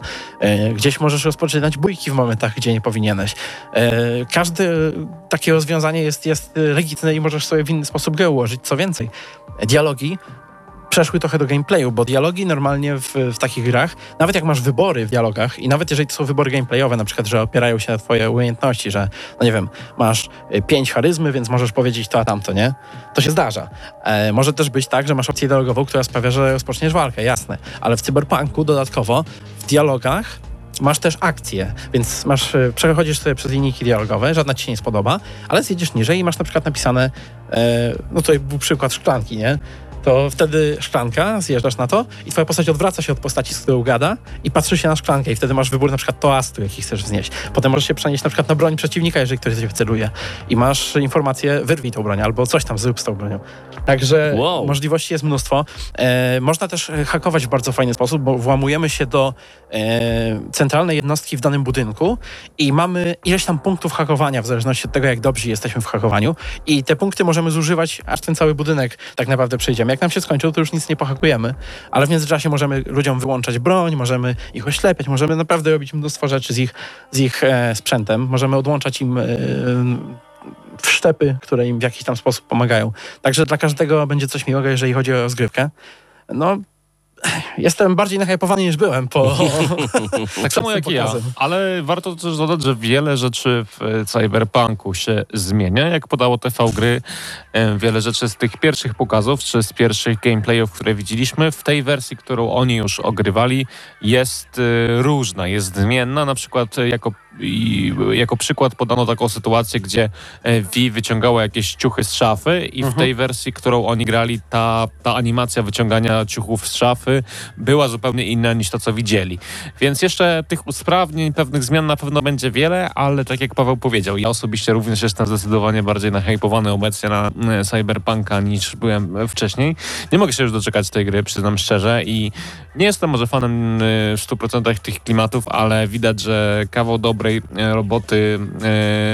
Gdzieś możesz rozpoczynać bójki w momentach, gdzie nie powinieneś. Każdy takie rozwiązanie jest, jest legitne i możesz sobie w inny sposób grę ułożyć. Co więcej, dialogi przeszły trochę do gameplayu, bo dialogi normalnie w, w takich grach, nawet jak masz wybory w dialogach i nawet jeżeli to są wybory gameplayowe, na przykład, że opierają się na twoje umiejętności, że, no nie wiem, masz pięć charyzmy, więc możesz powiedzieć to, a tamto, nie? To się zdarza. E, może też być tak, że masz opcję dialogową, która sprawia, że rozpoczniesz walkę, jasne. Ale w Cyberpunku dodatkowo w dialogach masz też akcję, więc masz, przechodzisz sobie przez linijki dialogowe, żadna ci się nie spodoba, ale zjedziesz niżej i masz na przykład napisane, e, no tutaj był przykład szklanki, nie? To wtedy szklanka, zjeżdżasz na to i twoja postać odwraca się od postaci, z którą gada i patrzy się na szklankę i wtedy masz wybór na przykład toastu, jaki chcesz wznieść. Potem możesz się przenieść na przykład na broń przeciwnika, jeżeli ktoś cię celuje i masz informację, wyrwij tą broń albo coś tam zrób z tą bronią. Także wow. Możliwości jest mnóstwo. E, można też hakować w bardzo fajny sposób, bo włamujemy się do e, centralnej jednostki w danym budynku i mamy ileś tam punktów hakowania w zależności od tego, jak dobrzy jesteśmy w hakowaniu i te punkty możemy zużywać, aż ten cały budynek tak naprawdę przejdziemy. Jak nam się skończył, to już nic nie pohakujemy, ale w międzyczasie możemy ludziom wyłączać broń, możemy ich oślepiać, możemy naprawdę robić mnóstwo rzeczy z ich, z ich e, sprzętem, możemy odłączać im e, wszczepy, które im w jakiś tam sposób pomagają. Także dla każdego będzie coś miłego, jeżeli chodzi o rozgrywkę. No, jestem bardziej nachajpowany niż byłem po... tak samo jak pokazem. Ja, ale warto też dodać, że wiele rzeczy w Cyberpunku się zmienia. Jak podało T V Gry, wiele rzeczy z tych pierwszych pokazów, czy z pierwszych gameplayów, które widzieliśmy, w tej wersji, którą oni już ogrywali, jest różna, jest zmienna. Na przykład jako I jako przykład podano taką sytuację, gdzie Vi wyciągała jakieś ciuchy z szafy i mhm. w tej wersji, którą oni grali, ta, ta animacja wyciągania ciuchów z szafy była zupełnie inna niż to, co widzieli. Więc jeszcze tych usprawnień, pewnych zmian na pewno będzie wiele, ale tak jak Paweł powiedział, ja osobiście również jestem zdecydowanie bardziej nachajpowany obecnie na Cyberpunka niż byłem wcześniej. Nie mogę się już doczekać tej gry, przyznam szczerze, i nie jestem może fanem w stu procentach tych klimatów, ale widać, że kawał dobry roboty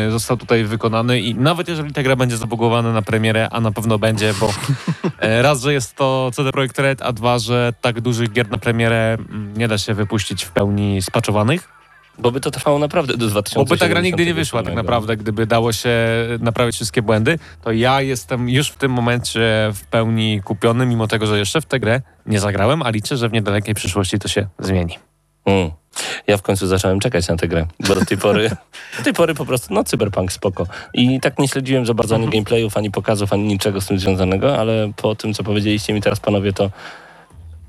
e, został tutaj wykonany i nawet jeżeli ta gra będzie zabugowana na premierę, a na pewno będzie, bo e, raz, że jest to C D Projekt Red, a dwa, że tak dużych gier na premierę nie da się wypuścić w pełni spaczowanych. Bo by to trwało naprawdę do dwa tysiące siedemdziesiątego. Bo by ta gra nigdy nie wyszła tak naprawdę, gdyby dało się naprawić wszystkie błędy, to ja jestem już w tym momencie w pełni kupiony, mimo tego, że jeszcze w tę grę nie zagrałem, a liczę, że w niedalekiej przyszłości to się zmieni. Mm. Ja w końcu zacząłem czekać na tę grę, bo do tej pory, do tej pory po prostu, no Cyberpunk spoko. I tak nie śledziłem za bardzo ani gameplayów, ani pokazów, ani niczego z tym związanego, ale po tym, co powiedzieliście mi teraz, panowie, to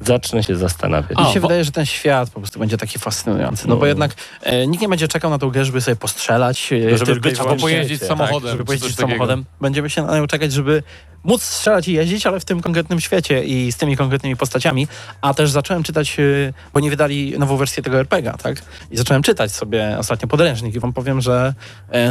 zacznę się zastanawiać. Mi się bo... wydaje, że ten świat po prostu będzie taki fascynujący. No, no bo jednak e, nikt nie będzie czekał na tą grę, żeby sobie postrzelać. E, żeby być, albo pojeździć tak, samochodem. Żeby pojeździć samochodem. Będziemy się na nią czekać, żeby móc strzelać i jeździć, ale w tym konkretnym świecie i z tymi konkretnymi postaciami. A też zacząłem czytać, bo nie wydali nową wersję tego er pe gie a, tak? I zacząłem czytać sobie ostatnio podręcznik i wam powiem, że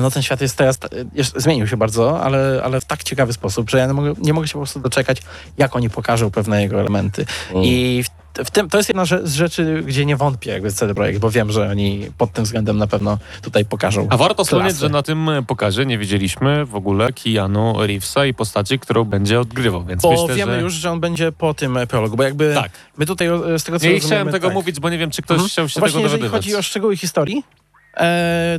no ten świat jest teraz, jest, zmienił się bardzo, ale, ale w tak ciekawy sposób, że ja nie mogę, nie mogę się po prostu doczekać, jak oni pokażą pewne jego elementy. Mm. I w, w tym, to jest jedna z rzeczy, gdzie nie wątpię jakby C D Projekt, bo wiem, że oni pod tym względem na pewno tutaj pokażą. A warto wspomnieć, że na tym pokazie nie widzieliśmy w ogóle Keanu Reevesa i postaci, którą będzie odgrywał. Więc bo myślę, wiemy że... już, że on będzie po tym prologu, bo jakby tak. My tutaj z tego co nie rozumiemy... Nie chciałem tego tak. mówić, bo nie wiem, czy ktoś mhm. chciał się Właśnie tego dowiadywać. Właśnie jeżeli chodzi o szczegóły historii,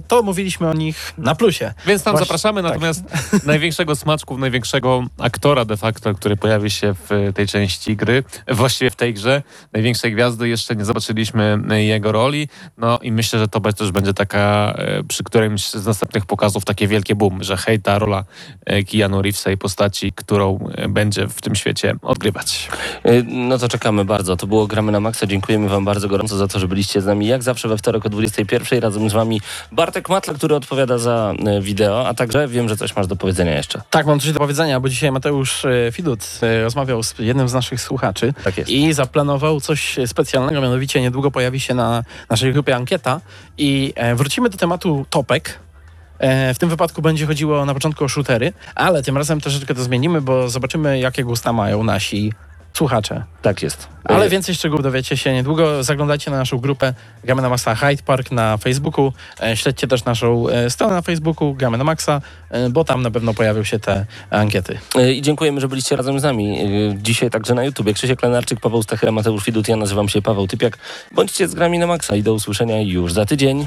to mówiliśmy o nich na plusie. Więc tam Właśnie, zapraszamy, natomiast tak. największego smaczku, największego aktora de facto, który pojawi się w tej części gry, właściwie w tej grze, największej gwiazdy, jeszcze nie zobaczyliśmy jego roli, no i myślę, że to też będzie taka, przy którymś z następnych pokazów takie wielkie boom, że hej, ta rola Keanu Reevesa i postaci, którą będzie w tym świecie odgrywać. No to czekamy bardzo. To było Gramy na Maksa. Dziękujemy wam bardzo gorąco za to, że byliście z nami jak zawsze we wtorek o dwudziestej pierwszej. Razem z wami Bartek Matla, który odpowiada za wideo, a także wiem, że coś masz do powiedzenia jeszcze. Tak, mam coś do powiedzenia, bo dzisiaj Mateusz Widut rozmawiał z jednym z naszych słuchaczy tak jest. I zaplanował coś specjalnego, mianowicie niedługo pojawi się na naszej grupie ankieta i wrócimy do tematu topek. W tym wypadku będzie chodziło na początku o shootery, ale tym razem troszeczkę to zmienimy, bo zobaczymy, jakie gusta mają nasi słuchacze. Tak jest. Ale więcej szczegółów dowiecie się niedługo. Zaglądajcie na naszą grupę Gramy na Maksa Hyde Park na Facebooku. Śledźcie też naszą stronę na Facebooku Gramy na Maksa, bo tam na pewno pojawią się te ankiety. I dziękujemy, że byliście razem z nami. Dzisiaj także na YouTubie. Krzysiek Lenarczyk, Paweł Stachyra, Mateusz Widut. Ja nazywam się Paweł Typiak. Bądźcie z Grami na Maksa i do usłyszenia już za tydzień.